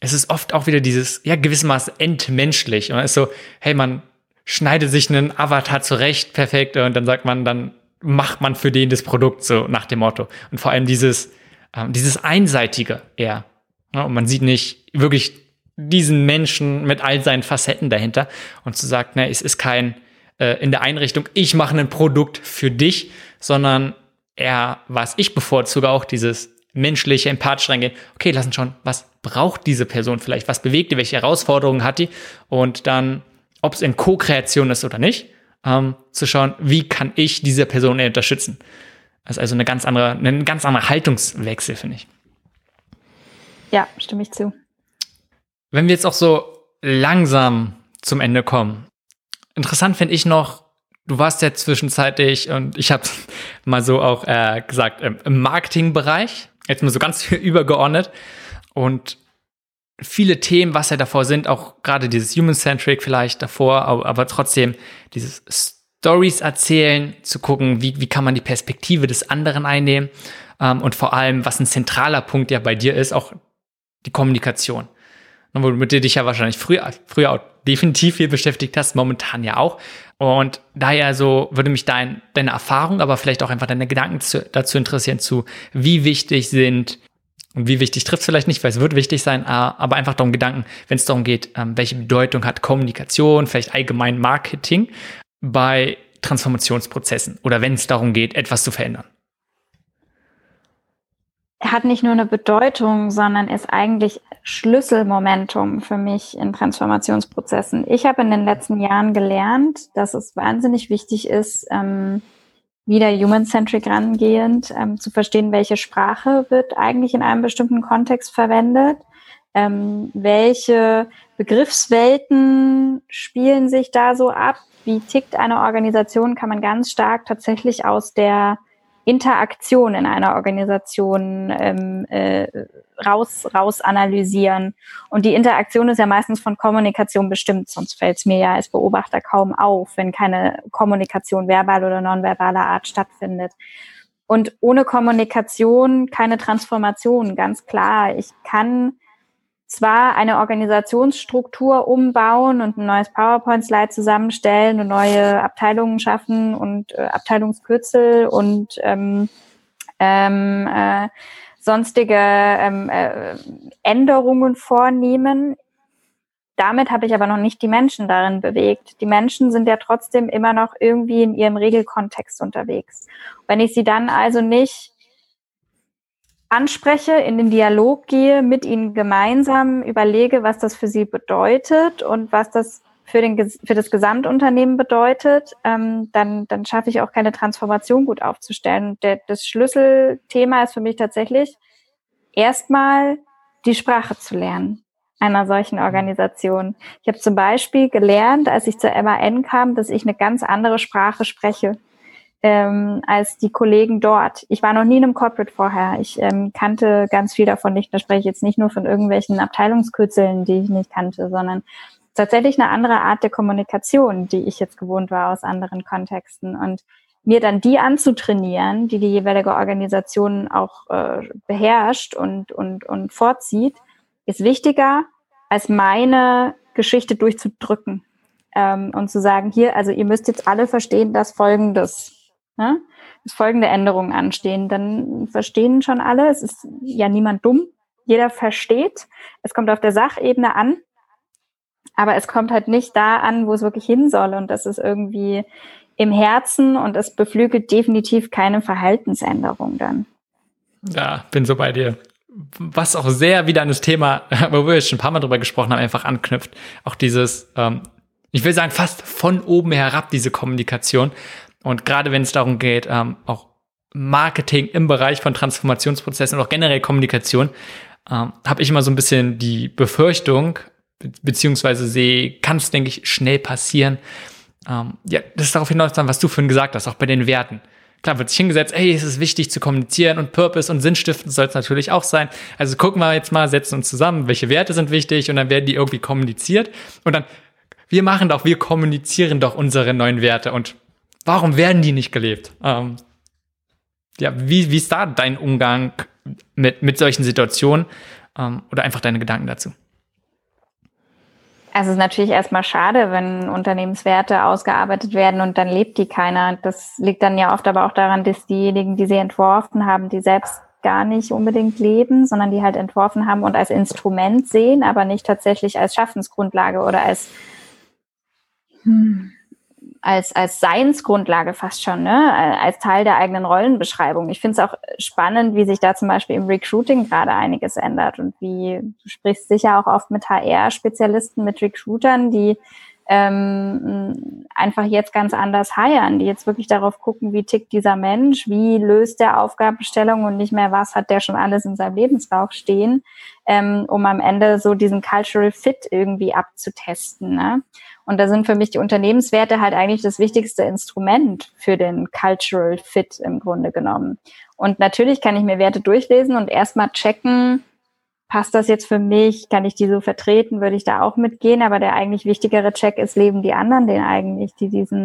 Es ist oft auch wieder dieses, ja, gewissermaßen entmenschlich. Und es ist so, hey, man schneidet sich einen Avatar zurecht, perfekt, und dann sagt man, dann macht man für den das Produkt, so nach dem Motto. Und vor allem dieses Einseitige eher. Ja, und man sieht nicht wirklich diesen Menschen mit all seinen Facetten dahinter und zu sagen, ne, es ist kein, in der Einrichtung, ich mache ein Produkt für dich, sondern eher, was ich bevorzuge, auch dieses menschliche, empathisch reingehen. Okay, lass uns schauen, was braucht diese Person vielleicht, was bewegt die, welche Herausforderungen hat die, und dann, ob es in Co-Kreation ist oder nicht, zu schauen, wie kann ich diese Person unterstützen. Das ist also ein ganz anderer Haltungswechsel, finde ich. Ja, stimme ich zu. Wenn wir jetzt auch so langsam zum Ende kommen, interessant finde ich noch, du warst ja zwischenzeitlich, und ich habe mal so auch gesagt, im Marketingbereich, jetzt mal so ganz übergeordnet, und viele Themen, was ja davor sind, auch gerade dieses Human-Centric vielleicht davor, aber trotzdem dieses Stories erzählen, zu gucken, wie kann man die Perspektive des anderen einnehmen, und vor allem, was ein zentraler Punkt ja bei dir ist, auch die Kommunikation. Womit du dich ja wahrscheinlich früher auch definitiv viel beschäftigt hast, momentan ja auch. Und daher so würde mich deine Erfahrung, aber vielleicht auch einfach deine Gedanken dazu interessieren, zu wie wichtig sind. Und wie wichtig trifft es vielleicht nicht, weil es wird wichtig sein, aber einfach darum Gedanken, wenn es darum geht, welche Bedeutung hat Kommunikation, vielleicht allgemein Marketing bei Transformationsprozessen oder wenn es darum geht, etwas zu verändern. Hat nicht nur eine Bedeutung, sondern ist eigentlich Schlüsselmomentum für mich in Transformationsprozessen. Ich habe in den letzten Jahren gelernt, dass es wahnsinnig wichtig ist, wieder human-centric rangehend, zu verstehen, welche Sprache wird eigentlich in einem bestimmten Kontext verwendet, welche Begriffswelten spielen sich da so ab, wie tickt eine Organisation, kann man ganz stark tatsächlich aus der Interaktion in einer Organisation raus analysieren. Und die Interaktion ist ja meistens von Kommunikation bestimmt, sonst fällt es mir ja als Beobachter kaum auf, wenn keine Kommunikation verbal oder nonverbaler Art stattfindet. Und ohne Kommunikation keine Transformation, ganz klar. Ich kann zwar eine Organisationsstruktur umbauen und ein neues PowerPoint-Slide zusammenstellen und neue Abteilungen schaffen und Abteilungskürzel und sonstige Änderungen vornehmen. Damit habe ich aber noch nicht die Menschen darin bewegt. Die Menschen sind ja trotzdem immer noch irgendwie in ihrem Regelkontext unterwegs. Wenn ich sie dann also nicht anspreche, in den Dialog gehe, mit ihnen gemeinsam überlege, was das für sie bedeutet und was das für das Gesamtunternehmen bedeutet, dann schaffe ich auch keine Transformation gut aufzustellen. Das Schlüsselthema ist für mich tatsächlich, erstmal die Sprache zu lernen einer solchen Organisation. Ich habe zum Beispiel gelernt, als ich zur MAN kam, dass ich eine ganz andere Sprache spreche als die Kollegen dort. Ich war noch nie in einem Corporate vorher. Ich kannte ganz viel davon nicht. Da spreche ich jetzt nicht nur von irgendwelchen Abteilungskürzeln, die ich nicht kannte, sondern tatsächlich eine andere Art der Kommunikation, die ich jetzt gewohnt war aus anderen Kontexten. Und mir dann die anzutrainieren, die die jeweilige Organisation auch beherrscht und vorzieht, ist wichtiger, als meine Geschichte durchzudrücken und zu sagen, hier, also ihr müsst jetzt alle verstehen, dass Folgendes, ne? Dass folgende Änderungen anstehen. Dann verstehen schon alle, es ist ja niemand dumm, jeder versteht, es kommt auf der Sachebene an, aber es kommt halt nicht da an, wo es wirklich hin soll, und das ist irgendwie im Herzen, und es beflügelt definitiv keine Verhaltensänderung dann. Ja, bin so bei dir. Was auch sehr wieder an das Thema, wo wir schon ein paar Mal drüber gesprochen haben, einfach anknüpft. Auch dieses, ich will sagen, fast von oben herab, diese Kommunikation. Und gerade wenn es darum geht, auch Marketing im Bereich von Transformationsprozessen und auch generell Kommunikation, habe ich immer so ein bisschen die Befürchtung, beziehungsweise kann es, denke ich, schnell passieren. Das ist darauf hinaus, was du vorhin gesagt hast, auch bei den Werten. Klar, wird sich hingesetzt, es ist wichtig zu kommunizieren, und Purpose und sinnstiftend soll es natürlich auch sein. Also gucken wir jetzt mal, setzen uns zusammen, welche Werte sind wichtig, und dann werden die irgendwie kommuniziert. Und dann, wir kommunizieren doch unsere neuen Werte, und warum werden die nicht gelebt? Wie ist da dein Umgang mit solchen Situationen oder einfach deine Gedanken dazu? Also es ist natürlich erstmal schade, wenn Unternehmenswerte ausgearbeitet werden und dann lebt die keiner. Das liegt dann ja oft aber auch daran, dass diejenigen, die sie entworfen haben, die selbst gar nicht unbedingt leben, sondern die halt entworfen haben und als Instrument sehen, aber nicht tatsächlich als Schaffensgrundlage oder als Seinsgrundlage fast schon, ne? Als Teil der eigenen Rollenbeschreibung. Ich finde es auch spannend, wie sich da zum Beispiel im Recruiting gerade einiges ändert, und wie, du sprichst sicher auch oft mit HR-Spezialisten, mit Recruitern, die einfach jetzt ganz anders hiren, die jetzt wirklich darauf gucken, wie tickt dieser Mensch, wie löst der Aufgabenstellung, und nicht mehr, was hat der schon alles in seinem Lebenslauf stehen, um am Ende so diesen Cultural Fit irgendwie abzutesten, ne? Und da sind für mich die Unternehmenswerte halt eigentlich das wichtigste Instrument für den Cultural Fit im Grunde genommen. Und natürlich kann ich mir Werte durchlesen und erstmal checken, passt das jetzt für mich, kann ich die so vertreten, würde ich da auch mitgehen, aber der eigentlich wichtigere Check ist, leben die anderen den eigentlich, die diese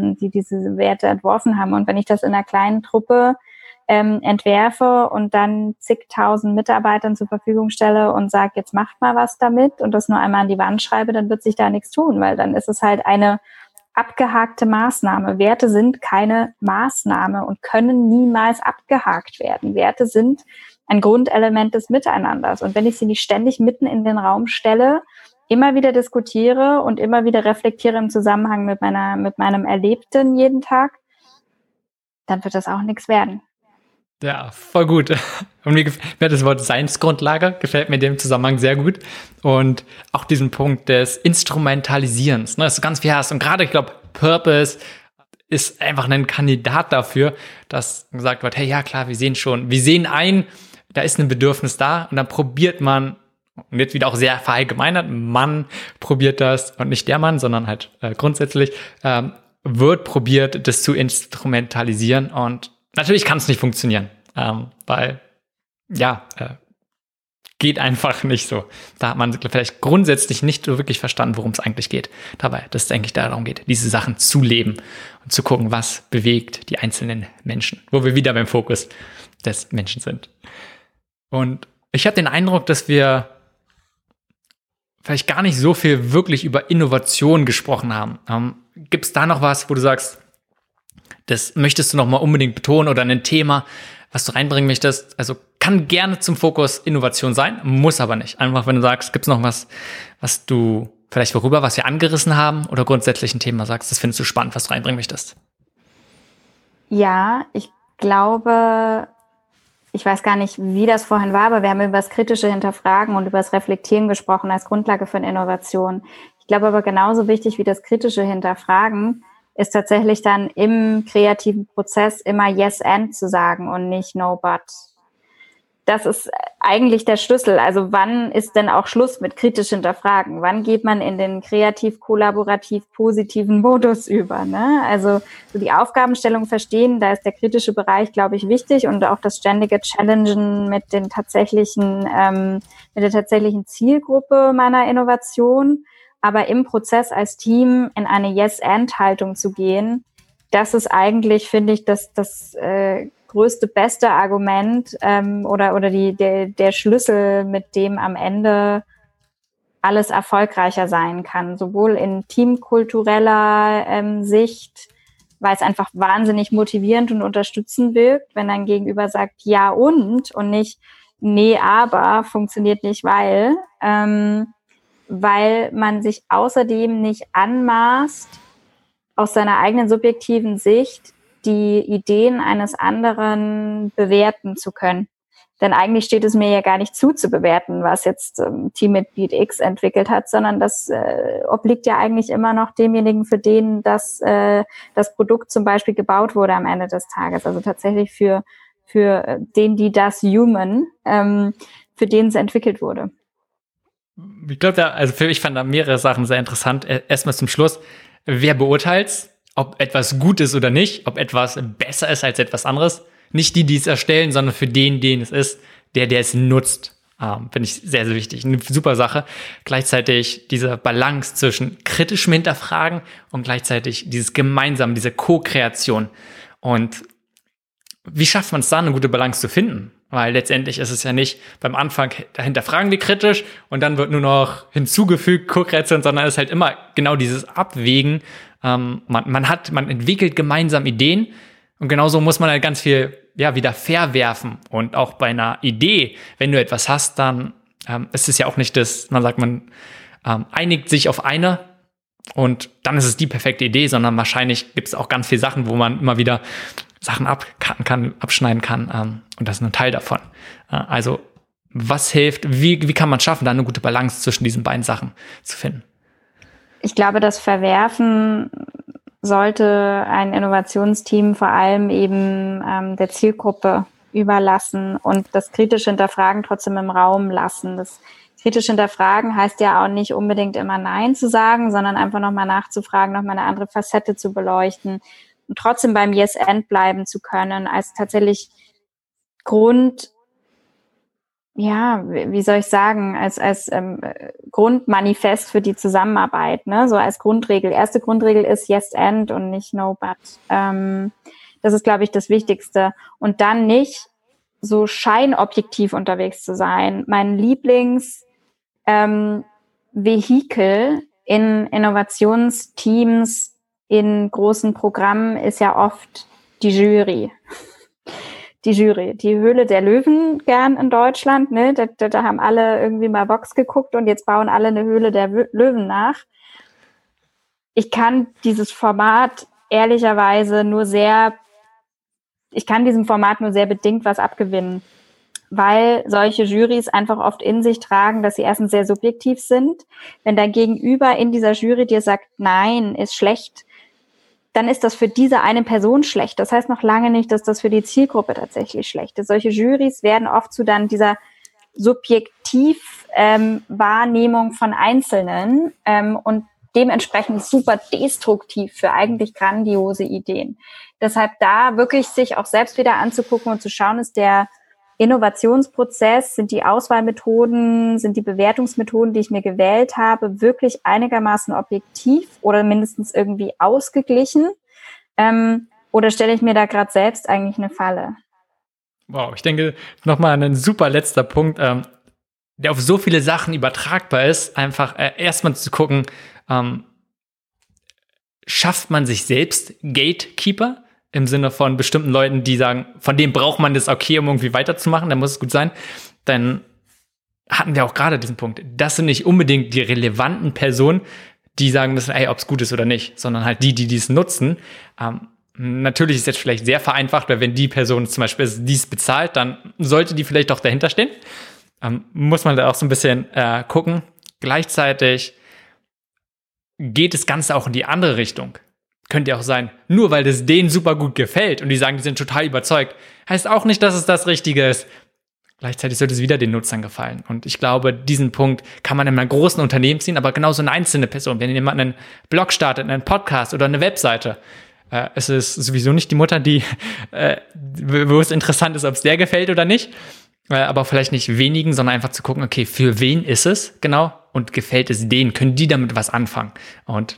Werte entworfen haben. Und wenn ich das in einer kleinen Truppe entwerfe und dann zigtausend Mitarbeitern zur Verfügung stelle und sage, jetzt macht mal was damit, und das nur einmal an die Wand schreibe, dann wird sich da nichts tun, weil dann ist es halt eine abgehakte Maßnahme. Werte sind keine Maßnahme und können niemals abgehakt werden. Werte sind ein Grundelement des Miteinanders. Und wenn ich sie nicht ständig mitten in den Raum stelle, immer wieder diskutiere und immer wieder reflektiere im Zusammenhang mit meinem Erlebten jeden Tag, dann wird das auch nichts werden. Ja, voll gut. Und mir hat das Wort Seinsgrundlage, gefällt mir in dem Zusammenhang sehr gut. Und auch diesen Punkt des Instrumentalisierens, ne, dass du ganz viel hast. Und gerade, ich glaube, Purpose ist einfach ein Kandidat dafür, dass gesagt wird, hey, ja klar, wir sehen ein, da ist ein Bedürfnis da, und dann probiert man, und jetzt wieder auch sehr verallgemeinert, man probiert das, und nicht der Mann, sondern halt grundsätzlich wird probiert, das zu instrumentalisieren, und natürlich kann es nicht funktionieren, weil, geht einfach nicht so. Da hat man vielleicht grundsätzlich nicht so wirklich verstanden, worum es eigentlich geht. Dabei, dass es eigentlich darum geht, diese Sachen zu leben und zu gucken, was bewegt die einzelnen Menschen, wo wir wieder beim Fokus des Menschen sind. Und ich habe den Eindruck, dass wir vielleicht gar nicht so viel wirklich über Innovation gesprochen haben. Gibt es da noch was, wo du sagst, das möchtest du nochmal unbedingt betonen, oder ein Thema, was du reinbringen möchtest? Also kann gerne zum Fokus Innovation sein, muss aber nicht. Einfach, wenn du sagst, gibt es noch was, was du vielleicht worüber, was wir angerissen haben oder grundsätzlich ein Thema sagst, das findest du spannend, was du reinbringen möchtest? Ja, ich glaube, ich weiß gar nicht, wie das vorhin war, aber wir haben über das kritische Hinterfragen und über das Reflektieren gesprochen als Grundlage von Innovation. Ich glaube aber genauso wichtig wie das kritische Hinterfragen ist tatsächlich dann im kreativen Prozess immer Yes and zu sagen und nicht No but. Das ist eigentlich der Schlüssel. Also wann ist denn auch Schluss mit kritisch hinterfragen? Wann geht man in den kreativ-kollaborativ-positiven Modus über? Ne? Also so die Aufgabenstellung verstehen, da ist der kritische Bereich, glaube ich, wichtig und auch das ständige Challengen mit den tatsächlichen, mit der tatsächlichen Zielgruppe meiner Innovation. Aber im Prozess als Team in eine Yes-and-Haltung zu gehen, das ist eigentlich, finde ich, das größte, beste Argument oder der Schlüssel, mit dem am Ende alles erfolgreicher sein kann. Sowohl in teamkultureller Sicht, weil es einfach wahnsinnig motivierend und unterstützend wirkt, wenn dein Gegenüber sagt, ja und nicht, nee, aber, funktioniert nicht, weil man sich außerdem nicht anmaßt, aus seiner eigenen subjektiven Sicht die Ideen eines anderen bewerten zu können. Denn eigentlich steht es mir ja gar nicht zu bewerten, was jetzt Teammitglied X entwickelt hat, sondern das obliegt ja eigentlich immer noch demjenigen, für den das Produkt zum Beispiel gebaut wurde am Ende des Tages. Also tatsächlich für den, die das Human, für den es entwickelt wurde. Ich glaube, ich fand da mehrere Sachen sehr interessant. Erstmal zum Schluss, wer beurteilt, ob etwas gut ist oder nicht, ob etwas besser ist als etwas anderes? Nicht die, die es erstellen, sondern für den, den es ist, der es nutzt. Finde ich sehr, sehr wichtig. Eine super Sache. Gleichzeitig diese Balance zwischen kritischem Hinterfragen und gleichzeitig dieses Gemeinsame, diese Co-Kreation. Und wie schafft man es da, eine gute Balance zu finden? Weil letztendlich ist es ja nicht beim Anfang, da hinterfragen die kritisch und dann wird nur noch hinzugefügt Co-Kreation, sondern es ist halt immer genau dieses Abwägen. Man entwickelt gemeinsam Ideen und genauso muss man halt ganz viel wieder verwerfen. Und auch bei einer Idee, wenn du etwas hast, dann ist es ja auch nicht das, man sagt, man einigt sich auf eine und dann ist es die perfekte Idee, sondern wahrscheinlich gibt es auch ganz viele Sachen, wo man immer wieder Sachen abschneiden kann und das ist ein Teil davon. Also was hilft, wie kann man es schaffen, da eine gute Balance zwischen diesen beiden Sachen zu finden? Ich glaube, das Verwerfen sollte ein Innovationsteam vor allem eben der Zielgruppe überlassen und das kritische Hinterfragen trotzdem im Raum lassen. Das kritisch hinterfragen heißt ja auch nicht unbedingt immer Nein zu sagen, sondern einfach nochmal nachzufragen, nochmal eine andere Facette zu beleuchten. Und trotzdem beim Yes-End bleiben zu können, als tatsächlich Grundmanifest für die Zusammenarbeit, ne? So als Grundregel. Erste Grundregel ist Yes-End und nicht No-But. Das ist, glaube ich, das Wichtigste. Und dann nicht so scheinobjektiv unterwegs zu sein. Mein Lieblingsvehikel in Innovationsteams in großen Programmen ist ja oft die Jury. Die Höhle der Löwen gern in Deutschland, ne? Da haben alle irgendwie mal Vox geguckt und jetzt bauen alle eine Höhle der Löwen nach. Ich kann diesem Format nur sehr bedingt was abgewinnen, weil solche Jurys einfach oft in sich tragen, dass sie erstens sehr subjektiv sind. Wenn dein Gegenüber in dieser Jury dir sagt, nein, ist schlecht, dann ist das für diese eine Person schlecht. Das heißt noch lange nicht, dass das für die Zielgruppe tatsächlich schlecht ist. Solche Jurys werden oft zu dann dieser Subjektiv-Wahrnehmung von Einzelnen und dementsprechend super destruktiv für eigentlich grandiose Ideen. Deshalb da wirklich sich auch selbst wieder anzugucken und zu schauen, ist der Innovationsprozess, sind die Auswahlmethoden, sind die Bewertungsmethoden, die ich mir gewählt habe, wirklich einigermaßen objektiv oder mindestens irgendwie ausgeglichen? Oder stelle ich mir da gerade selbst eigentlich eine Falle? Wow, ich denke, nochmal ein super letzter Punkt, der auf so viele Sachen übertragbar ist, einfach erstmal zu gucken, schafft man sich selbst Gatekeeper? Im Sinne von bestimmten Leuten, die sagen, von dem braucht man das okay, um irgendwie weiterzumachen, dann muss es gut sein. Dann hatten wir auch gerade diesen Punkt, das sind nicht unbedingt die relevanten Personen, die sagen müssen, ey, ob es gut ist oder nicht, sondern halt die es nutzen. Natürlich ist jetzt vielleicht sehr vereinfacht, weil wenn die Person zum Beispiel dies bezahlt, dann sollte die vielleicht auch dahinter stehen. Muss man da auch so ein bisschen gucken. Gleichzeitig geht das Ganze auch in die andere Richtung. Könnte ja auch sein, nur weil das denen super gut gefällt und die sagen, die sind total überzeugt, heißt auch nicht, dass es das Richtige ist. Gleichzeitig sollte es wieder den Nutzern gefallen. Und ich glaube, diesen Punkt kann man in einem großen Unternehmen ziehen, aber genauso eine einzelne Person. Wenn jemand einen Blog startet, einen Podcast oder eine Webseite, es ist sowieso nicht die Mutter, die, wo es interessant ist, ob es der gefällt oder nicht. Aber vielleicht nicht wenigen, sondern einfach zu gucken, okay, für wen ist es genau und gefällt es denen? Können die damit was anfangen? Und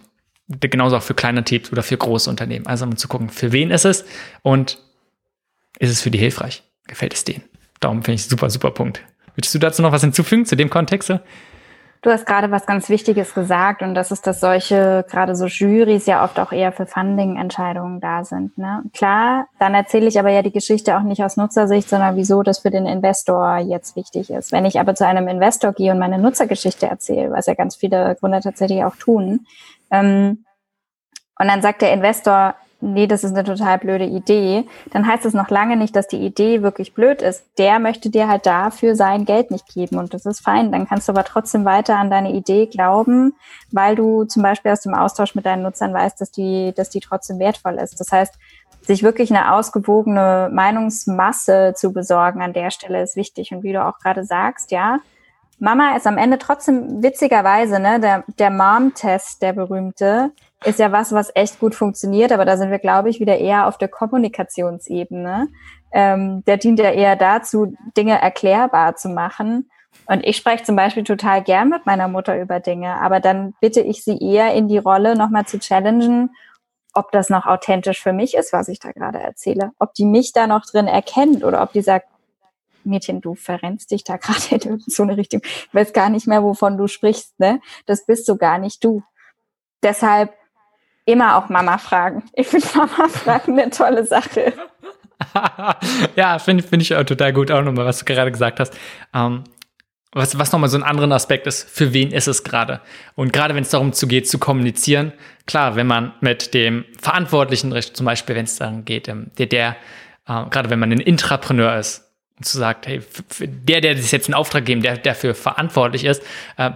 genauso auch für kleine Teams oder für große Unternehmen. Also um zu gucken, für wen ist es und ist es für die hilfreich? Gefällt es denen? Darum finde ich super, super Punkt. Würdest du dazu noch was hinzufügen, zu dem Kontext? Du hast gerade was ganz Wichtiges gesagt und das ist, dass solche, gerade so Jurys ja oft auch eher für Funding-Entscheidungen da sind. Ne? Klar, dann erzähle ich aber ja die Geschichte auch nicht aus Nutzersicht, sondern wieso das für den Investor jetzt wichtig ist. Wenn ich aber zu einem Investor gehe und meine Nutzergeschichte erzähle, was ja ganz viele Gründer tatsächlich auch tun, und dann sagt der Investor, nee, das ist eine total blöde Idee, dann heißt es noch lange nicht, dass die Idee wirklich blöd ist. Der möchte dir halt dafür sein Geld nicht geben und das ist fein. Dann kannst du aber trotzdem weiter an deine Idee glauben, weil du zum Beispiel aus dem Austausch mit deinen Nutzern weißt, dass die trotzdem wertvoll ist. Das heißt, sich wirklich eine ausgewogene Meinungsmasse zu besorgen an der Stelle ist wichtig. Und wie du auch gerade sagst, ja, Mama ist am Ende trotzdem witzigerweise, ne, der Mom-Test, der berühmte, ist ja was echt gut funktioniert, aber da sind wir, glaube ich, wieder eher auf der Kommunikationsebene. Der dient ja eher dazu, Dinge erklärbar zu machen. Und ich spreche zum Beispiel total gern mit meiner Mutter über Dinge, aber dann bitte ich sie eher in die Rolle, nochmal zu challengen, ob das noch authentisch für mich ist, was ich da gerade erzähle. Ob die mich da noch drin erkennt oder ob die sagt, Mädchen, du verrennst dich da gerade in irgendeine Richtung. Ich weiß gar nicht mehr, wovon du sprichst, ne? Das bist so gar nicht du. Deshalb immer auch Mama fragen. Ich finde Mama fragen eine tolle Sache. Ja, finde ich auch total gut, auch nochmal, was du gerade gesagt hast. Was nochmal so einen anderen Aspekt ist, für wen ist es gerade? Und gerade wenn es darum geht, zu kommunizieren, klar, wenn man mit dem Verantwortlichen, zum Beispiel, wenn es darum geht, gerade wenn man ein Intrapreneur ist, und zu sagen, hey, der das jetzt einen Auftrag geben, der dafür verantwortlich ist,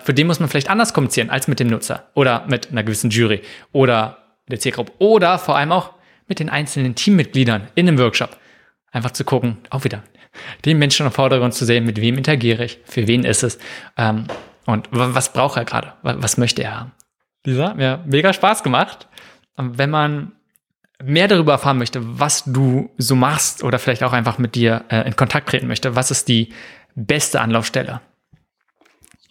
für den muss man vielleicht anders kommunizieren als mit dem Nutzer oder mit einer gewissen Jury oder der Zielgruppe oder vor allem auch mit den einzelnen Teammitgliedern in einem Workshop. Einfach zu gucken, auch wieder den Menschen im Vordergrund zu sehen, mit wem interagiere ich, für wen ist es und was braucht er gerade, was möchte er haben. Lisa, hat mir mega Spaß gemacht. Wenn man mehr darüber erfahren möchte, was du so machst oder vielleicht auch einfach mit dir in Kontakt treten möchte, was ist die beste Anlaufstelle?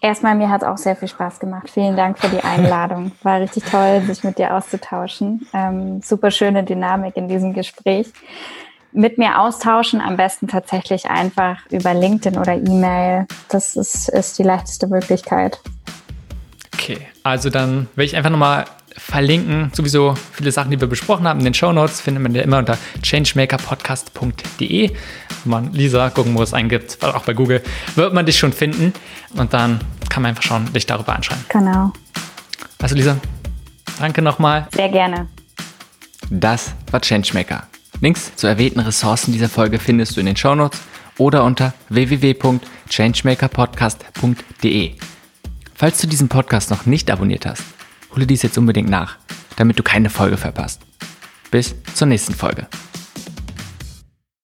Erstmal, mir hat es auch sehr viel Spaß gemacht. Vielen Dank für die Einladung. War richtig toll, sich mit dir auszutauschen. Super schöne Dynamik in diesem Gespräch. Mit mir austauschen, am besten tatsächlich einfach über LinkedIn oder E-Mail. Das ist die leichteste Möglichkeit. Okay, also dann will ich einfach nochmal verlinken. Sowieso viele Sachen, die wir besprochen haben in den Shownotes, findet man ja immer unter changemakerpodcast.de. Wenn man Lisa Gummos eingibt, auch bei Google, wird man dich schon finden und dann kann man einfach schauen, dich darüber anschreiben. Genau. Also Lisa, danke nochmal. Sehr gerne. Das war Changemaker. Links zu erwähnten Ressourcen dieser Folge findest du in den Shownotes oder unter www.changemakerpodcast.de. Falls du diesen Podcast noch nicht abonniert hast, hole dies jetzt unbedingt nach, damit du keine Folge verpasst. Bis zur nächsten Folge.